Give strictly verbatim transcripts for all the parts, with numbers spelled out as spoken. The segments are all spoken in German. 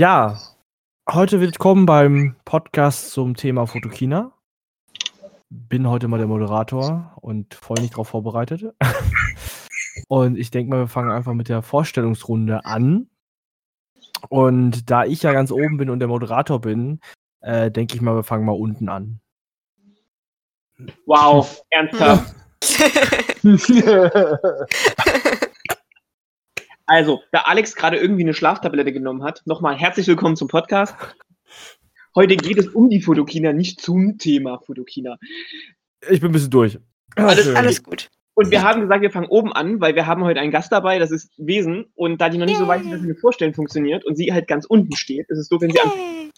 Ja, heute willkommen beim Podcast zum Thema Fotokina. Bin heute mal der Moderator und voll nicht darauf vorbereitet. Und ich denke mal, wir fangen einfach mit der Vorstellungsrunde an. Und da ich ja ganz oben bin und der Moderator bin, äh, denke ich mal, wir fangen mal unten an. Wow, ernsthaft? Also, da Alex gerade irgendwie eine Schlaftablette genommen hat, nochmal herzlich willkommen zum Podcast. Heute geht es um die Fotokina, nicht zum Thema Fotokina. Ich bin ein bisschen durch. Alles, alles gut. Und wir haben gesagt, wir fangen oben an, weil wir haben heute einen Gast dabei, das ist Wesen. Und da die noch nicht so weit ist, dass sie mir vorstellen funktioniert und sie halt ganz unten steht, ist es so, wenn sie anfängt.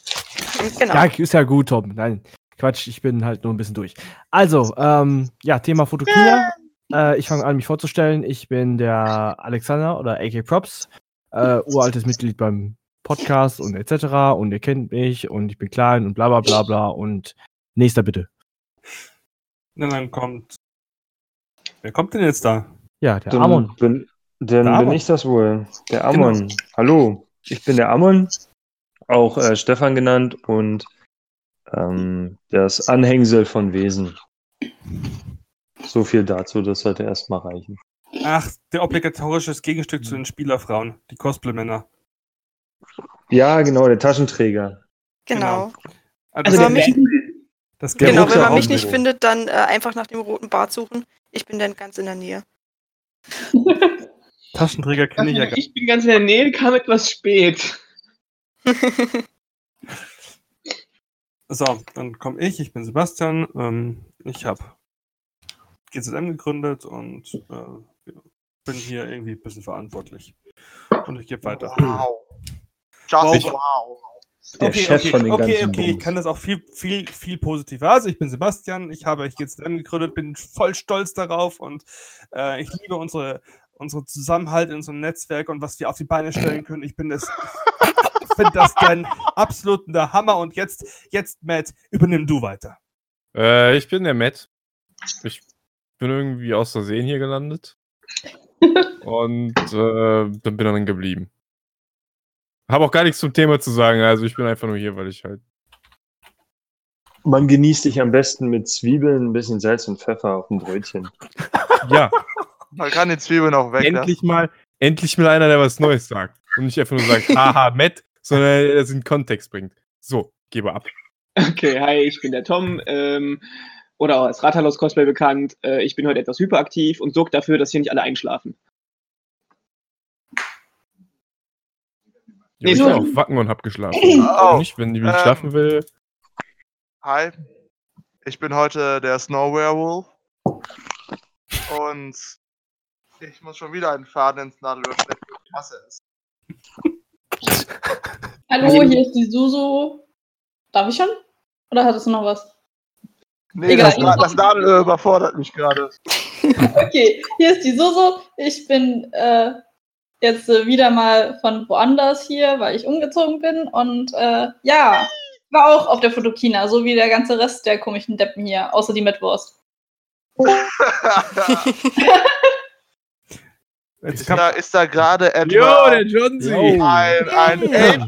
Genau. Ja, ist ja gut, Tom. Nein, Quatsch, ich bin halt nur ein bisschen durch. Also, ähm, ja, Thema Fotokina. Äh, ich fange an, mich vorzustellen. Ich bin der Alexander oder A K Props, äh, uraltes Mitglied beim Podcast und et cetera. Und ihr kennt mich und ich bin klein und bla bla bla bla. Und nächster bitte. Na, dann kommt... Wer kommt denn jetzt da? Ja, der dann Amon. Bin, dann der bin Amon. Ich das wohl. Der Amon. Genau. Hallo, ich bin der Amon, auch äh, Stefan genannt und ähm, das Anhängsel von Wesen. So viel dazu, das sollte erstmal reichen. Ach, der obligatorische Gegenstück zu den Spielerfrauen, die Cosplay-Männer. Ja, genau, der Taschenträger. Genau. genau. Also, also mich, das genau, wenn man mich nicht findet, dann äh, einfach nach dem roten Bart suchen. Ich bin dann ganz in der Nähe. Taschenträger kenne ich ja gar nicht. Ich bin ganz in der Nähe, kam etwas spät. So, dann komme ich. Ich bin Sebastian. Ähm, ich habe G Z M gegründet und äh, bin hier irgendwie ein bisschen verantwortlich. Und ich gebe weiter. Wow. Just wow. wow. Der okay, Chef okay, von den okay, ganzen okay, Bums. Ich kann das auch viel, viel, viel positiver. Also ich bin Sebastian, ich habe hier G Z M gegründet, bin voll stolz darauf und äh, ich liebe unsere, unsere Zusammenhalt in unserem Netzwerk und was wir auf die Beine stellen können. Ich bin das, finde das dein absoluter Hammer und jetzt, jetzt Matt, übernimm du weiter. Äh, ich bin der Matt. Ich bin irgendwie aus Versehen hier gelandet und äh, dann bin dann geblieben. Habe auch gar nichts zum Thema zu sagen, also ich bin einfach nur hier, weil ich halt... Man genießt dich am besten mit Zwiebeln, ein bisschen Salz und Pfeffer auf dem Brötchen. Ja. Man kann die Zwiebeln auch weg, Endlich ne? mal, endlich mal einer, der was Neues sagt. Und nicht einfach nur sagt, haha, Matt, sondern der das in Kontext bringt. So, gebe ab. Okay, hi, ich bin der Tom, ähm, oder auch als Rathalos-Cosplay bekannt. Äh, ich bin heute etwas hyperaktiv und sorge dafür, dass hier nicht alle einschlafen. Ja, ich bin auch wacken und hab geschlafen. Oh. Nicht, wenn ich ähm, schlafen will. Hi, ich bin heute der Snow Werewolf. Und ich muss schon wieder einen Faden ins Nadelöhr, weil die Tasse ist. Hallo, hier ist die Susu. Darf ich schon? Oder hattest du noch was? Nee, Egal, das, das Nadelöhr überfordert mich gerade. Okay, hier ist die Susu. Ich bin... Äh, Jetzt äh, wieder mal von woanders hier, weil ich umgezogen bin. Und äh, ja, war auch auf der Fotokina, so wie der ganze Rest der komischen Deppen hier, außer die Metwurst. ist da, ist da gerade etwa jo, der Johnsi. ein, ein Elf.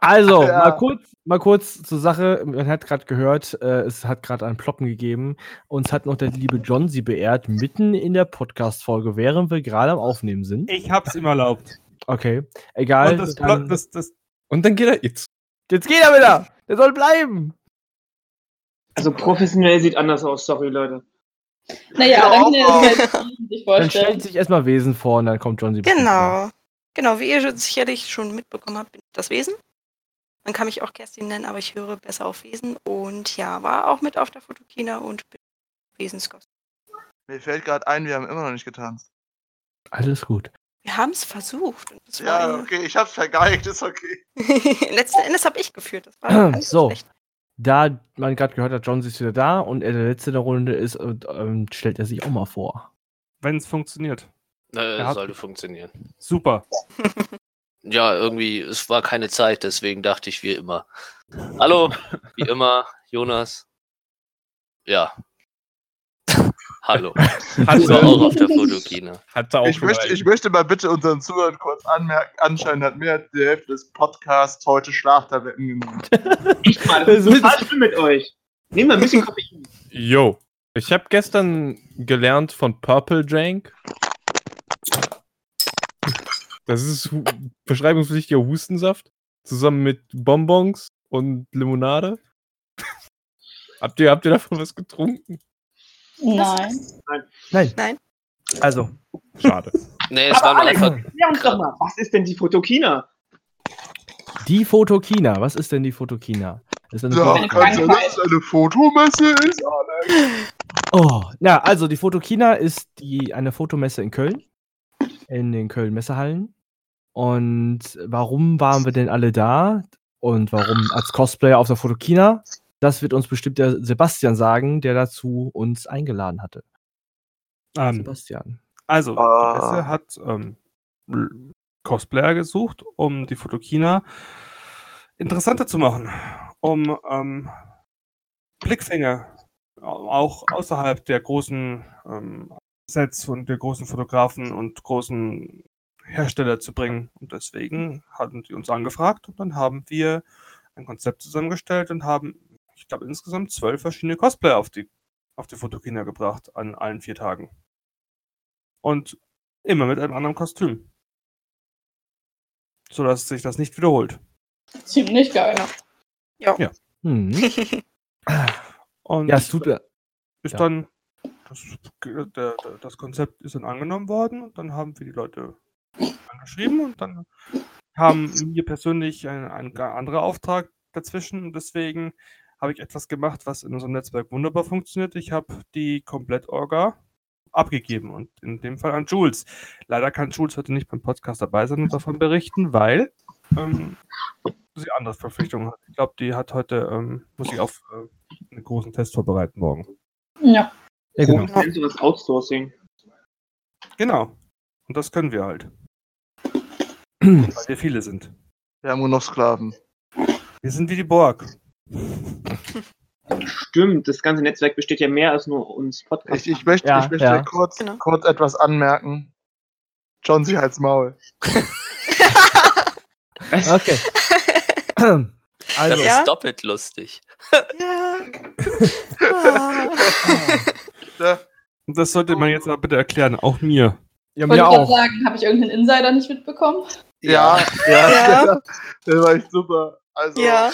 Also, ja. mal, kurz, mal kurz zur Sache. Man hat gerade gehört, äh, es hat gerade ein Ploppen gegeben. Uns hat noch der liebe Johnsi beehrt, mitten in der Podcast-Folge, während wir gerade am Aufnehmen sind. Ich hab's ihm erlaubt. Okay, egal. Und, das dann, das, das, und dann geht er jetzt. Jetzt geht er wieder. Der soll bleiben. Also professionell sieht anders aus, sorry, Leute. Naja, genau. dann, halt, sich dann stellt sich erstmal Wesen vor und dann kommt Johnsi. Genau. Genau, wie ihr sicherlich schon mitbekommen habt, bin ich das Wesen. Man kann mich auch Kerstin nennen, aber ich höre besser auf Wesen. Und ja, war auch mit auf der Fotokina und bin Wesenskost. Mir fällt gerade ein, wir haben immer noch nicht getanzt. Alles gut. Wir haben es versucht. Und das ja, war okay, ich hab's vergeigt, ist okay. Letzten Endes habe ich geführt. Das war alles so schlecht. Da man gerade gehört hat, John ist wieder da und er der Letzte in der Runde ist, und, ähm, stellt er sich auch mal vor. Wenn es funktioniert. Äh, sollte funktionieren. Super. Ja, irgendwie, es war keine Zeit, deswegen dachte ich, wie immer. Hallo, wie immer, Jonas. Ja. Hallo. Hatte auch auf der Fotokina. Hatte auch ich, möchte, ich möchte mal bitte unseren Zuhörern kurz anmerken, anscheinend hat mehr als die Hälfte des Podcasts heute Schlaftabletten genommen. Ich mal, das ist falsch mit euch. Nehmt mal ein bisschen Koffein. Jo. Ich habe gestern gelernt von Purple Drank. Das ist hu- beschreibungspflichtiger Hustensaft. Zusammen mit Bonbons und Limonade. Habt ihr, habt ihr davon was getrunken? Nein. Nein. Nein. Also, schade. Nee, es war nur einfach. Klär uns doch mal, was ist denn die Fotokina? Die Fotokina, was ist denn die Fotokina? Das ist ja, kann sein, dass es eine Fotomesse ist, Alex. Oh, na, also die Fotokina ist die, eine Fotomesse in Köln. In den Köln-Messehallen. Und warum waren wir denn alle da? Und warum als Cosplayer auf der Fotokina? Das wird uns bestimmt der Sebastian sagen, der dazu uns eingeladen hatte. Um, Sebastian. Also, die Messe hat ähm, Cosplayer gesucht, um die Fotokina interessanter zu machen. Um ähm, Blickfänger auch außerhalb der großen ähm, Sets und der großen Fotografen und großen Hersteller zu bringen. Und deswegen hatten die uns angefragt und dann haben wir ein Konzept zusammengestellt und haben, ich glaube, insgesamt zwölf verschiedene Cosplayer auf die, auf die Fotokina gebracht an allen vier Tagen. Und immer mit einem anderen Kostüm. Sodass sich das nicht wiederholt. Ziemlich geil. Ja. Ja. Hm. Und ja, es tut er. Ist ja. dann, das, der, das Konzept ist dann angenommen worden und dann haben wir die Leute angeschrieben und dann kam mir persönlich ein, ein anderer Auftrag dazwischen und deswegen habe ich etwas gemacht, was in unserem Netzwerk wunderbar funktioniert. Ich habe die Komplett-Orga abgegeben und in dem Fall an Jules. Leider kann Jules heute nicht beim Podcast dabei sein und davon berichten, weil ähm, sie andere Verpflichtungen hat. Ich glaube, die hat heute, ähm, muss ich auf äh, einen großen Test vorbereiten morgen. Ja. Ja, genau. Das Outsourcing. Genau. Und das können wir halt. Weil wir viele sind. Wir haben nur noch Sklaven. Wir sind wie die Borg. Stimmt, das ganze Netzwerk besteht ja mehr als nur uns Podcast. Ich, ich möchte, ja, ich möchte ja. kurz, genau. kurz etwas anmerken. John, sie halt's Maul. Okay. Also. Das ist ja? doppelt lustig. Ja. Ah. Das sollte man jetzt mal bitte erklären, auch mir. Ja, mir wollte auch. Ich sagen, habe ich irgendeinen Insider nicht mitbekommen? Ja, ja. ja. ja. Das war echt super. Also, ja.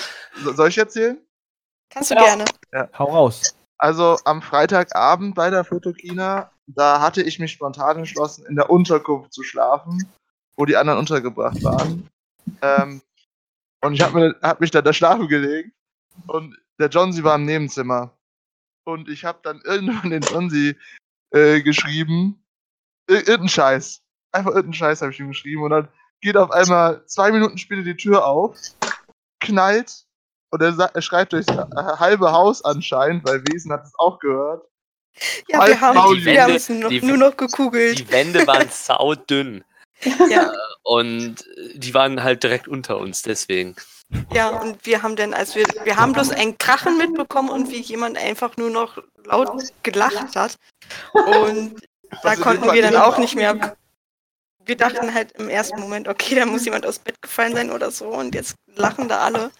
Soll ich erzählen? Kannst du ja. gerne. Ja. Hau raus. Also am Freitagabend bei der Fotokina, da hatte ich mich spontan entschlossen, in der Unterkunft zu schlafen, wo die anderen untergebracht waren. Ähm, und ich habe mir, hab mich dann da schlafen gelegt und der Johnsi war im Nebenzimmer. Und ich habe dann irgendwann den Johnsi äh, geschrieben. Ir- irgendein Scheiß. Einfach irgendeinen Scheiß habe ich ihm geschrieben und dann geht auf einmal zwei Minuten später die Tür auf, knallt und er, sa- er schreibt durchs halbe Haus anscheinend, weil Wesen hat es auch gehört. Ja, Halb wir haben die Wände, es nur, nur noch gekugelt. Die Wände waren saudünn. Ja. Und die waren halt direkt unter uns, deswegen. Ja, und wir haben dann, als wir, wir haben bloß ein Krachen mitbekommen und wie jemand einfach nur noch laut gelacht hat. Und da konnten wir dann auch nicht mehr. Wir dachten halt im ersten Moment, okay, da muss jemand aus Bett gefallen sein oder so und jetzt lachen da alle.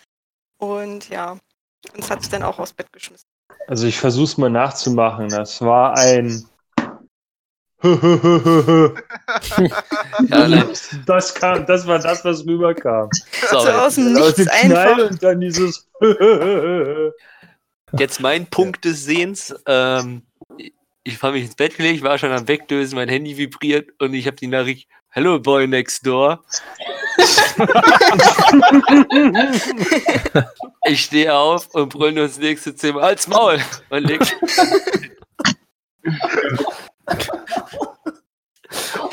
Und ja, uns hat es dann auch aus Bett geschmissen. Also ich versuch's mal nachzumachen. Das war ein das kam, das war das, was rüberkam. So also aus dem Nichts aus einfach. Und dann dieses jetzt mein Punkt des Sehens. Ähm, Ich habe mich ins Bett gelegt, war schon am Wegdösen, mein Handy vibriert und ich habe die Nachricht, hello boy next door. Ich stehe auf und brülle uns nächste Zimmer als Maul. Und leg-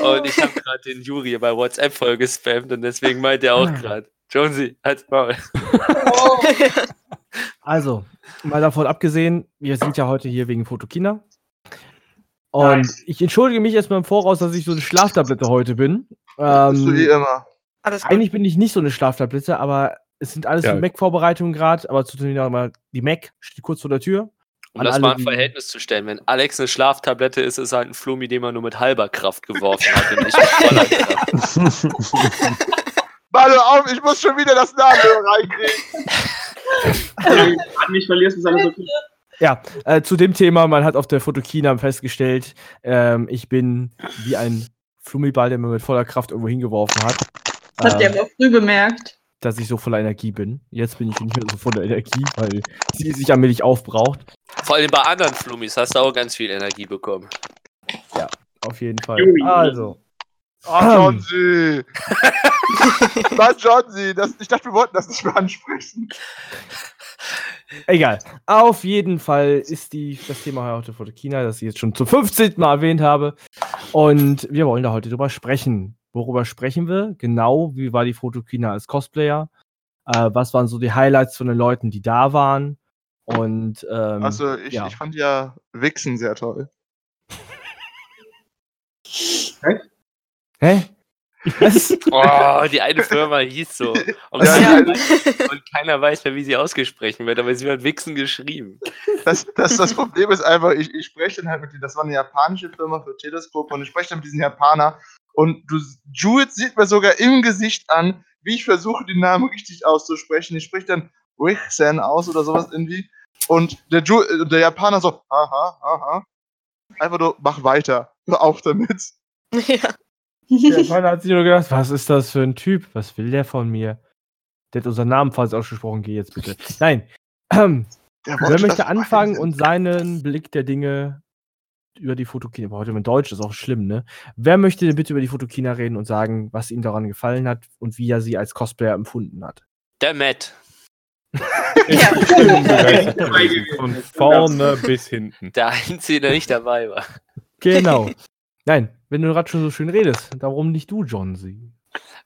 und ich habe gerade den Juri bei WhatsApp voll gespammt und deswegen meint er auch gerade, Jonesy, als Maul. Also, mal davon abgesehen, wir sind ja heute hier wegen Fotokina. Und Nein. ich entschuldige mich erstmal im Voraus, dass ich so eine Schlaftablette heute bin. Ähm, Bist du wie immer. Eigentlich bin ich nicht so eine Schlaftablette, aber es sind alles ja. so Mac-Vorbereitungen gerade. Aber zu tun, die Mac steht kurz vor der Tür. Um das mal in Verhältnis zu stellen, wenn Alex eine Schlaftablette ist, ist halt ein Flummi, den man nur mit halber Kraft geworfen hat und nicht mit voller Kraft. Warte auf, ich muss schon wieder das Nadelöhr reinkriegen. An mich verlierst, ist alles okay. Ja, äh, zu dem Thema, man hat auf der Fotokina festgestellt, ähm, ich bin wie ein Flummiball, der man mit voller Kraft irgendwo hingeworfen hat. Das hat ähm, der aber früh bemerkt. Dass ich so voller Energie bin. Jetzt bin ich nicht mehr so voller Energie, weil sie sich allmählich aufbraucht. Vor allem bei anderen Flummis hast du auch ganz viel Energie bekommen. Ja, auf jeden Fall. Also. Ah, oh, Johnsy! Mann, Johnsy! Das, ich dachte, wir wollten das nicht mehr ansprechen. Egal. Auf jeden Fall ist die, das Thema heute Fotokina, das ich jetzt schon zum fünfzehnten Mal erwähnt habe. Und wir wollen da heute drüber sprechen. Worüber sprechen wir? Genau, wie war die Fotokina als Cosplayer? Äh, was waren so die Highlights von den Leuten, die da waren? Und, ähm, also, ich, ja. ich fand ja Vixen sehr toll. Hä? Hä? Was? Oh, die eine Firma hieß so. Und, ja, ja. und keiner weiß mehr, wie sie ausgesprochen wird, aber sie hat Vixen geschrieben. Das, das, das Problem ist einfach, ich, ich spreche dann halt mit denen, das war eine japanische Firma für Teleskope und ich spreche dann mit diesen Japaner und du, Jules sieht mir sogar im Gesicht an, wie ich versuche, den Namen richtig auszusprechen. Ich spreche dann Vixen aus oder sowas irgendwie und der, Jules, der Japaner so, aha, aha. Einfach nur, mach weiter, hör auf damit. Ja. Der Mann hat sich nur gedacht, was ist das für ein Typ? Was will der von mir? Der hat unseren Namen falsch ausgesprochen, geh jetzt bitte. Nein. Ähm, der wer möchte anfangen und seinen Blick der Dinge über die Fotokina, aber heute mit Deutsch ist auch schlimm, ne? Wer möchte denn bitte über die Fotokina reden und sagen, was ihm daran gefallen hat und wie er sie als Cosplayer empfunden hat? Der Matt. Von vorne bis hinten. Der Einzige, der nicht dabei war. Genau. Nein, wenn du gerade schon so schön redest, warum nicht du, Johnsy?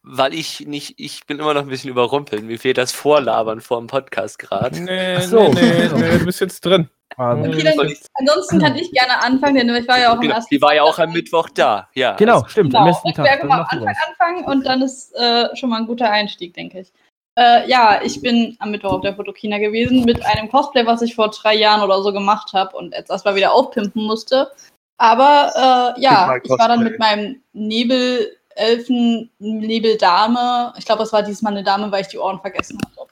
Weil ich nicht, ich bin immer noch ein bisschen überrumpelt. Mir fehlt das Vorlabern vor dem Podcast gerade. Nee, so. nee, nee, nee, du bist jetzt drin. Okay, dann, ansonsten kann ich gerne anfangen, denn ich war ja auch genau, am ersten Die war ja auch am Mittwoch da. Ja, genau, stimmt. Genau, am besten Tag. Ich werde mal am Anfang anfangen und dann ist äh, schon mal ein guter Einstieg, denke ich. Äh, ja, ich bin am Mittwoch auf der Fotokina gewesen mit einem Cosplay, was ich vor drei Jahren oder so gemacht habe und jetzt erstmal wieder aufpimpen musste. Aber äh, ja, ich war dann mit meinem Nebelelfen, Nebeldame. Ich glaube, es war diesmal eine Dame, weil ich die Ohren vergessen habe.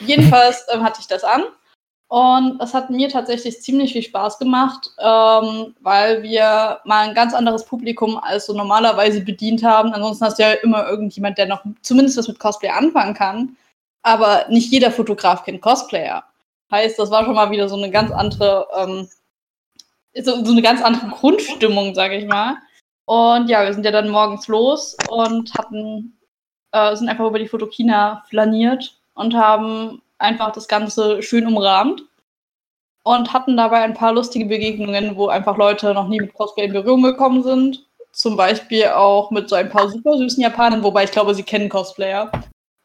Jedenfalls ähm, hatte ich das an. Und das hat mir tatsächlich ziemlich viel Spaß gemacht, ähm, weil wir mal ein ganz anderes Publikum als so normalerweise bedient haben. Ansonsten hast du ja immer irgendjemand, der noch zumindest was mit Cosplay anfangen kann. Aber nicht jeder Fotograf kennt Cosplayer. Heißt, das war schon mal wieder so eine ganz andere... Ähm, So, so eine ganz andere Grundstimmung, sage ich mal. Und ja, wir sind ja dann morgens los und hatten, äh, sind einfach über die Fotokina flaniert und haben einfach das Ganze schön umrahmt und hatten dabei ein paar lustige Begegnungen, wo einfach Leute noch nie mit Cosplay in Berührung gekommen sind. Zum Beispiel auch mit so ein paar super süßen Japanern, wobei ich glaube, sie kennen Cosplayer.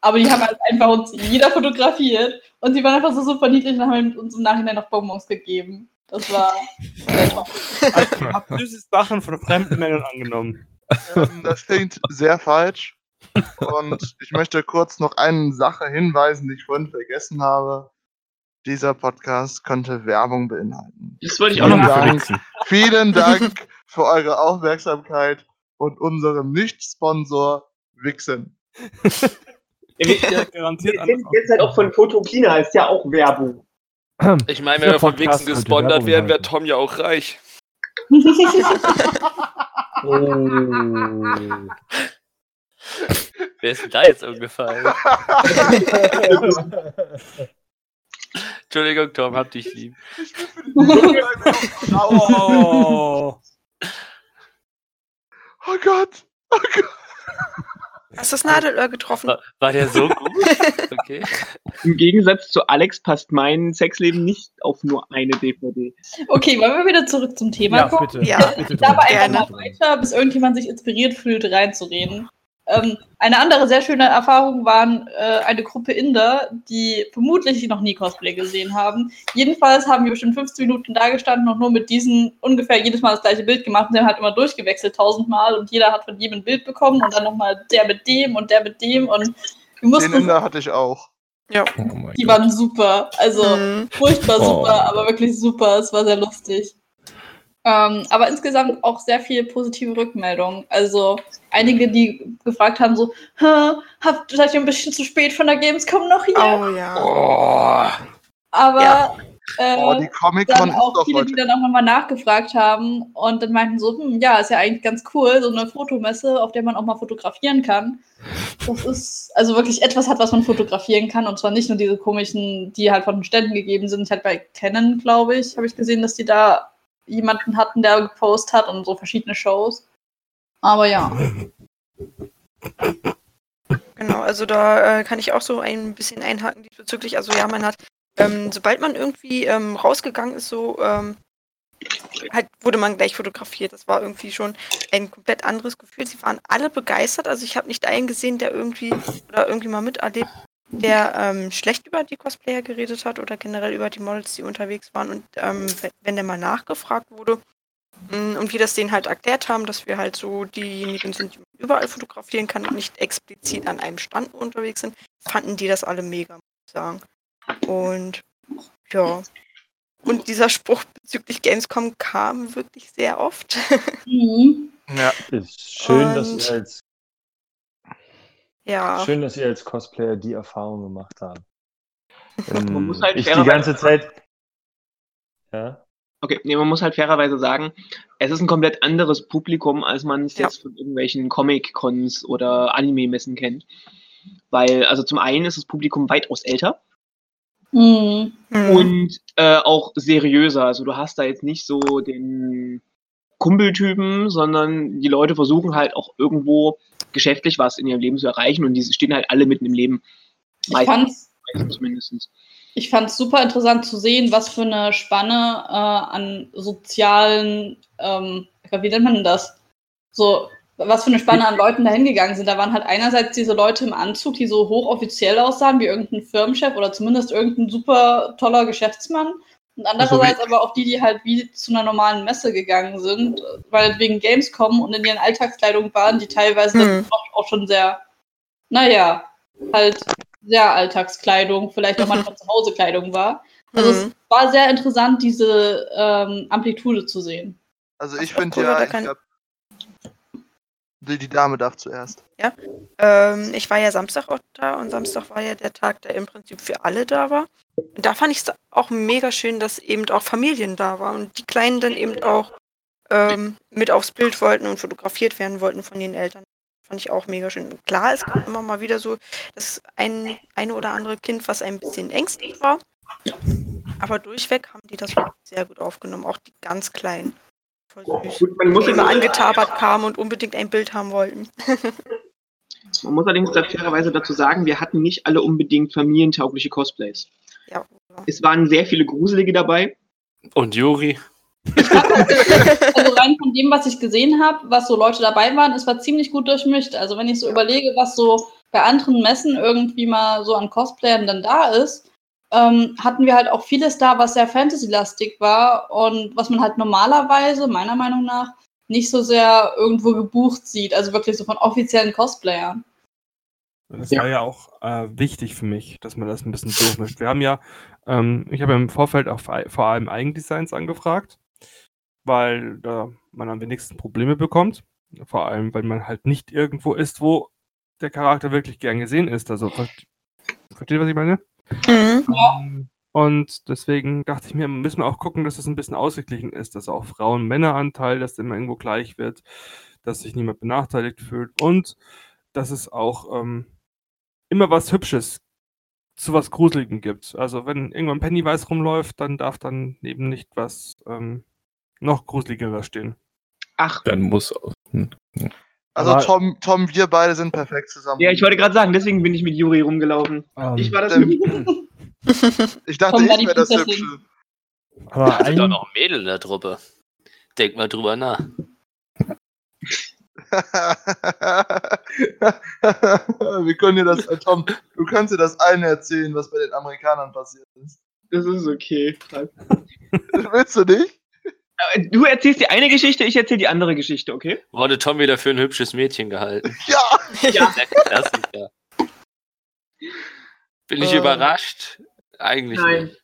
Aber die haben halt einfach uns jeder fotografiert und sie waren einfach so super niedlich und haben uns im Nachhinein noch Bonbons gegeben. Das war sehr toll. Also, ich habe süße Sachen von fremden Männern angenommen. Ähm, das klingt sehr falsch. Und ich möchte kurz noch eine Sache hinweisen, die ich vorhin vergessen habe. Dieser Podcast könnte Werbung beinhalten. Das wollte ich auch noch mal sagen. Vielen Dank für eure Aufmerksamkeit und unserem Nicht-Sponsor Vixen. Ihr werdet garantiert anders. Jetzt halt auch von Fotokina, ist ja auch Werbung. Ich meine, wenn wir von Vixen gesponsert werden, wäre Tom ja auch reich. Oh. Wer ist denn da jetzt umgefallen? Entschuldigung, Tom, hab dich lieb. Ich oh. oh Gott, oh Gott. Hast du das Nadelöhr getroffen? War, war der so gut? Okay. Im Gegensatz zu Alex passt mein Sexleben nicht auf nur eine D V D. Okay, wollen wir wieder zurück zum Thema ja, kommen? Bitte. Ja, bitte. Ich glaube einfach weiter, bis irgendjemand sich inspiriert fühlt, reinzureden. Ähm, eine andere sehr schöne Erfahrung waren äh, eine Gruppe Inder, die vermutlich noch nie Cosplay gesehen haben. Jedenfalls haben wir bestimmt fünfzehn Minuten da gestanden und nur mit diesen ungefähr jedes Mal das gleiche Bild gemacht und dann halt immer durchgewechselt tausendmal und jeder hat von jedem ein Bild bekommen und dann nochmal der mit dem und der mit dem und wir mussten. Den Inder hatte ich auch. Ja. Oh die Gott. Waren super. Also mhm. furchtbar super, oh. aber wirklich super. Es war sehr lustig. Ähm, aber insgesamt auch sehr viele positive Rückmeldungen. Also einige, die gefragt haben, so, habt seid ihr ein bisschen zu spät von der Gamescom noch hier? Oh ja. Oh. Aber ja. Äh, oh, die Comic-Con dann auch viele, die dann auch nochmal nachgefragt haben und dann meinten so, hm, ja, ist ja eigentlich ganz cool, so eine Fotomesse, auf der man auch mal fotografieren kann. Das ist also wirklich etwas hat, was man fotografieren kann und zwar nicht nur diese komischen, die halt von den Ständen gegeben sind, halt bei Canon, glaube ich, habe ich gesehen, dass die da jemanden hatten, der gepostet hat und so verschiedene Shows. Aber ja. Genau, also da äh, kann ich auch so ein bisschen einhaken diesbezüglich. Also ja, man hat Ähm, sobald man irgendwie ähm, rausgegangen ist, so ähm, halt wurde man gleich fotografiert. Das war irgendwie schon ein komplett anderes Gefühl. Sie waren alle begeistert. Also ich habe nicht einen gesehen, der irgendwie oder irgendwie mal miterlebt, der ähm, schlecht über die Cosplayer geredet hat oder generell über die Models, die unterwegs waren. Und ähm, wenn der mal nachgefragt wurde mh, und wir das denen halt erklärt haben, dass wir halt so diejenigen sind, die man überall fotografieren kann und nicht explizit an einem Stand unterwegs sind, fanden die das alle mega, muss ich sagen. Und ja, und dieser Spruch bezüglich Gamescom kam wirklich sehr oft. Mhm. Ja, ist schön, und, dass ihr als ja. schön, dass ihr als Cosplayer die Erfahrung gemacht habt. Man ähm, muss halt ich die ganze Zeit. Ja. Okay, nee, man muss halt fairerweise sagen, es ist ein komplett anderes Publikum, als man es ja. jetzt von irgendwelchen Comic-Cons oder Anime-Messen kennt, weil also zum einen ist das Publikum weitaus älter. Mhm. Und äh, auch seriöser. Also du hast da jetzt nicht so den Kumpeltypen, sondern die Leute versuchen halt auch irgendwo geschäftlich was in ihrem Leben zu erreichen und die stehen halt alle mitten im Leben. Meistens, ich fand's, meistens ich fand's super interessant zu sehen, was für eine Spanne äh, an sozialen, ähm, wie nennt man das? So, was für eine Spanne an Leuten da hingegangen sind. Da waren halt einerseits diese Leute im Anzug, die so hochoffiziell aussahen, wie irgendein Firmenchef oder zumindest irgendein super toller Geschäftsmann. Und andererseits aber auch die, die halt wie zu einer normalen Messe gegangen sind, weil wegen Gamescom und in ihren Alltagskleidung waren, die teilweise hm. auch schon sehr, naja, halt sehr Alltagskleidung, vielleicht auch manchmal Zuhausekleidung war. Also hm. es war sehr interessant, diese ähm, Amplitude zu sehen. Also ich finde ja, ich glaube, die Dame darf zuerst. Ja, ähm, ich war ja Samstag auch da und Samstag war ja der Tag, der im Prinzip für alle da war. Und da fand ich es auch mega schön, dass eben auch Familien da waren und die Kleinen dann eben auch ähm, mit aufs Bild wollten und fotografiert werden wollten von den Eltern. Fand ich auch mega schön. Und klar, es gab immer mal wieder so, dass ein eine oder andere Kind, was ein bisschen ängstlich war, aber durchweg haben die das sehr gut aufgenommen, auch die ganz Kleinen. Gut, man muss die immer angetabert kamen und unbedingt ein Bild haben wollten. Man muss allerdings fairerweise dazu sagen, wir hatten nicht alle unbedingt familientaugliche Cosplays. Ja. Es waren sehr viele Gruselige dabei. Und Juri. Also rein von dem, was ich gesehen habe, was so Leute dabei waren, es war ziemlich gut durchmischt. Also wenn ich so überlege, was so bei anderen Messen irgendwie mal so an Cosplayern dann da ist, Ähm, hatten wir halt auch vieles da, was sehr Fantasy-lastig war und was man halt normalerweise, meiner Meinung nach, nicht so sehr irgendwo gebucht sieht, also wirklich so von offiziellen Cosplayern. Das war ja auch äh, wichtig für mich, dass man das ein bisschen durchmischt. Wir haben ja, ähm, ich habe ja im Vorfeld auch vor allem Eigendesigns angefragt, weil äh, man am wenigsten Probleme bekommt, vor allem, weil man halt nicht irgendwo ist, wo der Charakter wirklich gern gesehen ist. Also, versteht ihr, was ich meine? Mhm. Und deswegen dachte ich mir, müssen wir auch gucken, dass das ein bisschen ausgeglichen ist, dass auch Frauen-Männer-Anteil, dass immer irgendwo gleich wird, dass sich niemand benachteiligt fühlt und dass es auch ähm, immer was Hübsches zu was Gruseligem gibt. Also wenn irgendwann Pennywise rumläuft, dann darf dann eben nicht was ähm, noch Gruseligeres stehen. Ach, dann muss auch. Hm. Also Tom, Tom, wir beide sind perfekt zusammen. Ja, ich wollte gerade sagen, deswegen bin ich mit Juri rumgelaufen. Um, ich war das Hübsche. Ich dachte, Tom, ich wäre das Hübsche. Aber sind doch noch ein Mädel in der Truppe. Denk mal drüber nach. Wir können dir das, äh, Tom, du kannst dir das allen erzählen, was bei den Amerikanern passiert ist. Das ist okay. Willst du nicht? Du erzählst die eine Geschichte, ich erzähle die andere Geschichte, okay? Wurde Tom wieder für ein hübsches Mädchen gehalten. Ja! Ja. Das ist ja. Bin ich äh, überrascht? Eigentlich nein. nicht.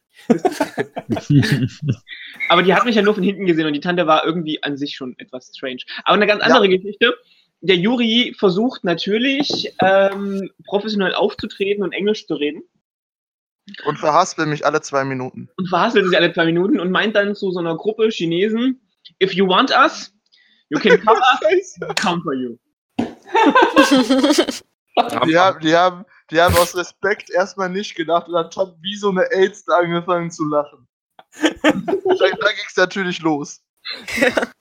Aber die hat mich ja nur von hinten gesehen und die Tante war irgendwie an sich schon etwas strange. Aber eine ganz andere ja. Geschichte. Der Juri versucht natürlich, ähm, professionell aufzutreten und Englisch zu reden. Und verhaspelt mich alle zwei Minuten. Und verhaspelt sich alle zwei Minuten und meint dann zu so einer Gruppe Chinesen, if you want us, you can come us, come for you. Die haben, die, haben, die haben aus Respekt erstmal nicht gedacht und haben wie so eine AIDS da angefangen zu lachen. Da, da ging es natürlich los.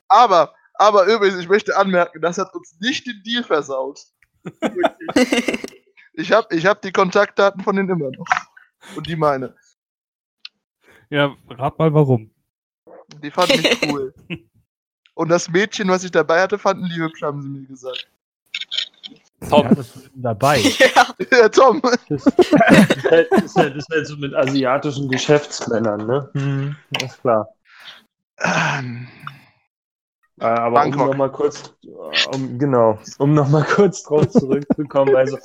Aber, aber übrigens, ich möchte anmerken, das hat uns nicht den Deal versaut. Ich habe ich hab die Kontaktdaten von denen immer noch. Und die meine. Ja, rat mal warum. Die fanden mich cool. Und das Mädchen, was ich dabei hatte, fanden die hübsch, haben sie mir gesagt. Tom. Ja, das ist dabei. Ja, ja Tom. Das, das, das ist halt so halt mit asiatischen Geschäftsmännern, ne? Mhm. Ist klar. Ähm, äh, aber Bangkok. um nochmal kurz, um, genau, um nochmal kurz drauf zurückzukommen, also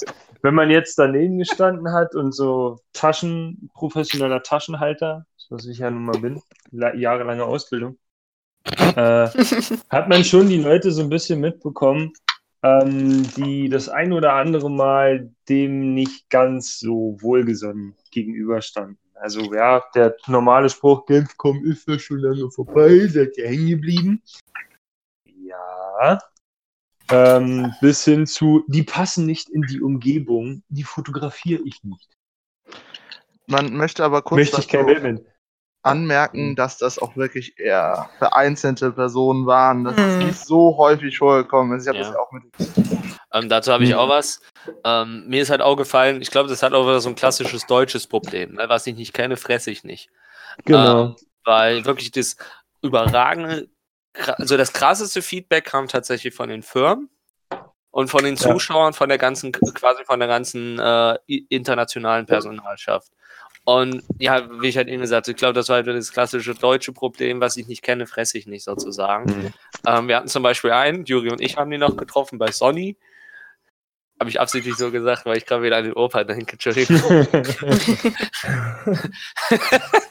wenn man jetzt daneben gestanden hat und so Taschen, professioneller Taschenhalter, was ich ja nun mal bin, la- jahrelange Ausbildung, äh, hat man schon die Leute so ein bisschen mitbekommen, ähm, die das ein oder andere Mal dem nicht ganz so wohlgesonnen gegenüberstanden. Also ja, der normale Spruch, Genf, komm, ist ja schon lange vorbei, seid ihr hängen geblieben? Ja... Ähm, bis hin zu, die passen nicht in die Umgebung, die fotografiere ich nicht. Man möchte aber kurz möchte anmerken, dass das auch wirklich eher vereinzelte Personen waren, dass das nicht so häufig vorgekommen ist. Ich habe ja. das ja auch mit. Ähm, dazu habe ich auch was. Ähm, mir ist halt auch gefallen, ich glaube, das hat auch wieder so ein klassisches deutsches Problem. Ne? Was ich nicht kenne, fresse ich nicht. Genau. Ähm, weil wirklich das überragende Also das krasseste Feedback kam tatsächlich von den Firmen und von den Zuschauern, von der ganzen, quasi von der ganzen äh, internationalen Personalschaft. Und ja, wie ich halt eben gesagt habe, ich glaube, das war halt das klassische deutsche Problem, was ich nicht kenne, fresse ich nicht sozusagen. Mhm. Ähm, wir hatten zum Beispiel einen, Juri und ich haben den noch getroffen bei Sony. Habe ich absichtlich so gesagt, weil ich gerade wieder an den Opa denke. Entschuldigung.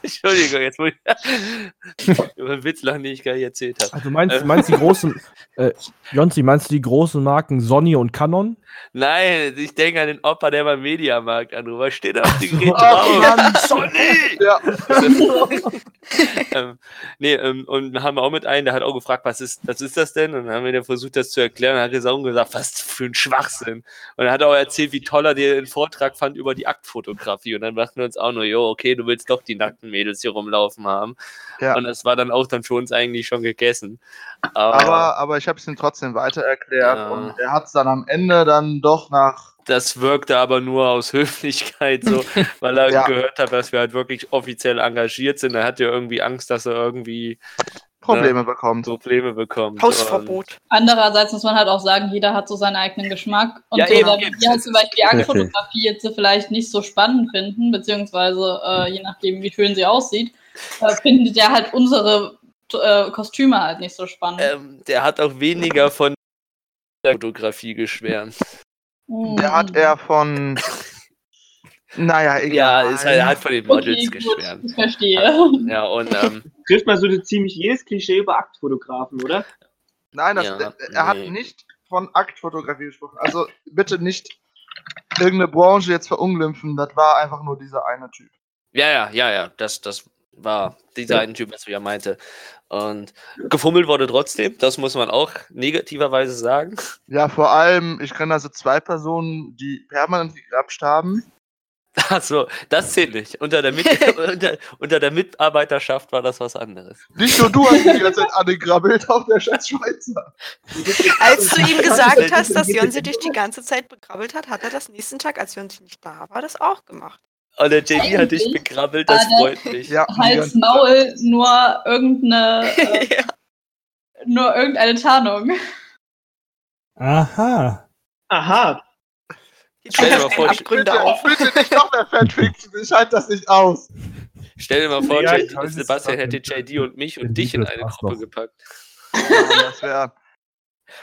Entschuldigung, jetzt muss ich über einen Witz lachen, den ich gerade erzählt habe. Also meinst, meinst die großen, äh, Jonsi, meinst du die großen Marken Sony und Canon? Nein, ich denke an den Opa, der beim Mediamarkt anruft. Was steht auf dem Gerät drauf? Sony! Ja. ähm, nee, ähm, und haben wir auch mit einem, der hat auch gefragt, was ist, was ist das denn? Und dann haben wir dann versucht, das zu erklären. Und hat er auch gesagt, was für ein Schwachsinn. Und dann hat er auch erzählt, wie toll er den Vortrag fand über die Aktfotografie. Und dann dachten wir uns auch nur, jo, okay, du willst doch die nackten Mädels hier rumlaufen haben. Ja. Und das war dann auch dann für uns eigentlich schon gegessen. Aber, aber, aber ich habe es ihm trotzdem weiter erklärt. Ja. Und er hat es dann am Ende dann doch nach... Das wirkte aber nur aus Höflichkeit so, weil er ja. gehört hat, dass wir halt wirklich offiziell engagiert sind. Er hatte ja irgendwie Angst, dass er irgendwie... Probleme bekommt. Probleme bekommt. Hausverbot. Andererseits muss man halt auch sagen, jeder hat so seinen eigenen Geschmack. Und ja, so, eben, wenn wir halt zum Beispiel die Aktfotografie jetzt vielleicht nicht so spannend finden, beziehungsweise äh, je nachdem, wie schön sie aussieht, äh, findet der halt unsere äh, Kostüme halt nicht so spannend. Ähm, der hat auch weniger von der Fotografie geschwärmt. Mm. Der hat eher von... Naja, egal. Ja, ist halt, er hat von den Models okay, geschwärmt. Ich verstehe. Ja, und, ähm, trifft man so ziemlich jedes Klischee über Aktfotografen, oder? Nein, das, ja, der, er nee. hat nicht von Aktfotografie gesprochen. Also bitte nicht irgendeine Branche jetzt verunglimpfen, das war einfach nur dieser eine Typ. Ja, ja, ja, ja, das, das war dieser ja. eine Typ, was ich ja meinte. Und gefummelt wurde trotzdem, das muss man auch negativerweise sagen. Ja, vor allem, ich kenne also zwei Personen, die permanent gegrapscht haben. Achso, das zählt nicht. Unter der, Mit- unter, unter der Mitarbeiterschaft war das was anderes. Nicht nur du hast die ganze Zeit angegrabbelt, auch der scheiß Schweizer. Als du ihm gesagt hast, dass Jonsi dich die ganze Zeit begrabbelt hat, hat er das nächsten Tag, als Jonsi nicht da war, das auch gemacht. Und der Jenny hat dich begrabbelt, das freut mich. Ja, Hals, Maul, nur irgendeine äh, ja. nur irgendeine Tarnung. Aha. Aha. Stell dir mal vor, bitte, auf. bitte nicht noch mehr Fanfiction, ich halte das nicht aus. Stell dir mal vor, ja, J D, weiß, Sebastian hätte J D und mich und dich in eine Gruppe doch. gepackt. Oh, das wäre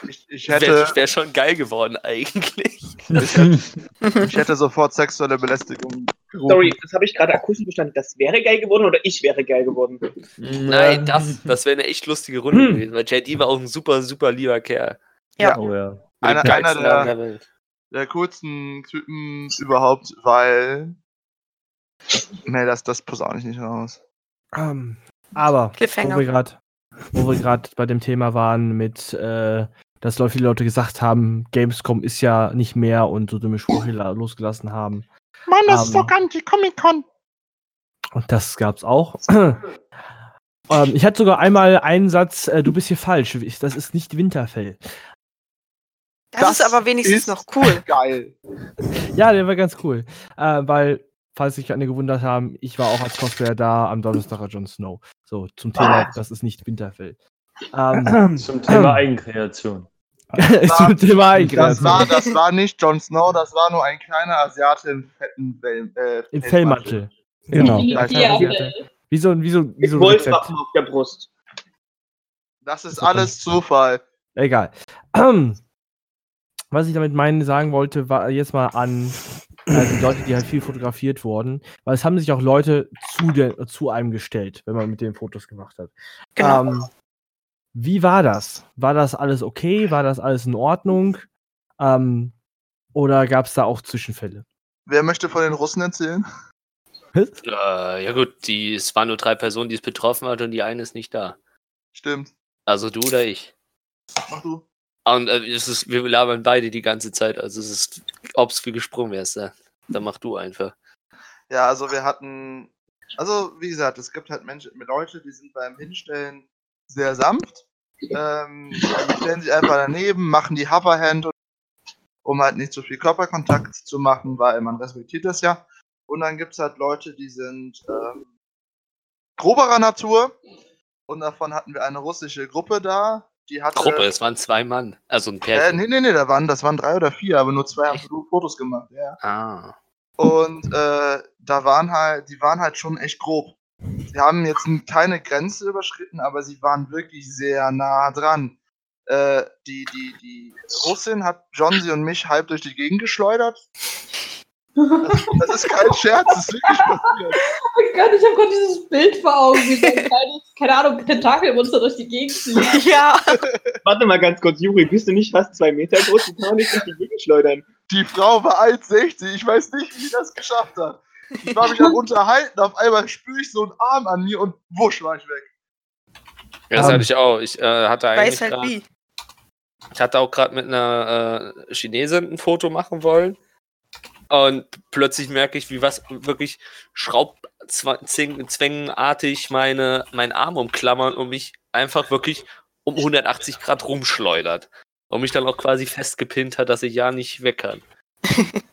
wär, wär schon geil geworden eigentlich. Ich hätte, ich hätte sofort sexuelle Belästigung Sorry, das habe ich gerade akustisch verstanden. Das wäre geil geworden oder ich wäre geil geworden? Nein, das, das wäre eine echt lustige Runde hm. gewesen, weil J D war auch ein super, super lieber Kerl. Ja. Oh, ja. Einer, einer der, der, Welt. der kurzen Typen überhaupt, weil... Nee, das, das posaune ich nicht raus. Um, aber, Cliffhanger. Wo wir gerade bei dem Thema waren mit... Äh, dass viele Leute gesagt haben, Gamescom ist ja nicht mehr und so dumme Sprüche losgelassen haben. Mann, das um, ist doch Anti-Comic-Con. Und das gab's auch. ähm, ich hatte sogar einmal einen Satz, äh, du bist hier falsch, das ist nicht Winterfell. Das, das ist aber wenigstens ist noch cool. Geil. Ja, der war ganz cool. Äh, weil, falls sich alle gewundert haben, ich war auch als Cosplayer da am Donnerstag als Jon Snow. So, zum Thema, ah. das ist nicht Winterfell. Ähm, zum Thema Eigenkreation. Das war, das, war, das war nicht Jon Snow, das war nur ein kleiner Asiate im fetten Fell, äh, Im Fellmantel. Genau. Ja. Wie so ein wie so, wie so Wolfswappen auf der Brust. Das ist das alles Zufall. Egal. Was ich damit meinen sagen wollte, war jetzt mal an also die Leute, die halt viel fotografiert wurden, weil es haben sich auch Leute zu, de, zu einem gestellt, wenn man mit denen Fotos gemacht hat. Genau. Ähm, Wie war das? War das alles okay? War das alles in Ordnung? Ähm, oder gab es da auch Zwischenfälle? Wer möchte von den Russen erzählen? Äh, ja gut, die, es waren nur drei Personen, die es betroffen hat und die eine ist nicht da. Stimmt. Also du oder ich? Ach du. Und äh, es ist, wir labern beide die ganze Zeit, also es ist, ob es viel gesprungen wärst, ja. Dann mach du einfach. Ja, also wir hatten, also wie gesagt, es gibt halt Menschen, Leute, die sind beim Hinstellen sehr sanft, ähm, stellen sich einfach daneben, machen die Hoverhand, um halt nicht so viel Körperkontakt zu machen, weil man respektiert das ja. Und dann gibt es halt Leute, die sind ähm, groberer Natur und davon hatten wir eine russische Gruppe da. Die hatte, Gruppe, es waren zwei Mann, also ein Pärchen. Äh, nee, nee, nee, da waren, das waren drei oder vier, aber nur zwei haben Fotos gemacht, ja. Ah. Und äh, da waren halt, die waren halt schon echt grob. Sie haben jetzt keine Grenze überschritten, aber sie waren wirklich sehr nah dran. Äh, die, die, die Russin hat Johnsy und mich halb durch die Gegend geschleudert. Das, das ist kein Scherz, das ist wirklich passiert. Oh Gott, ich habe gerade dieses Bild vor Augen, wie so ein kleines, keine Ahnung, Tentakelmonster durch die Gegend fliegt. Ja. Warte mal ganz kurz, Juri, bist du nicht fast zwei Meter groß? Die kann man nicht durch die Gegend schleudern. Die Frau war eins sechzig, ich weiß nicht, wie sie das geschafft hat. Ich war mich am Unterhalten, auf einmal spüre ich so einen Arm an mir und wusch war ich weg. Ja, das um, hatte ich auch. Ich äh, hatte eigentlich. Weiß halt grad, wie. Ich hatte auch gerade mit einer äh, Chinesin ein Foto machen wollen. Und plötzlich merke ich, wie was wirklich schraubzwängenartig meine, meinen Arm umklammern und mich einfach wirklich um hundertachtzig Grad rumschleudert. Und mich dann auch quasi festgepinnt hat, dass ich ja nicht weg kann.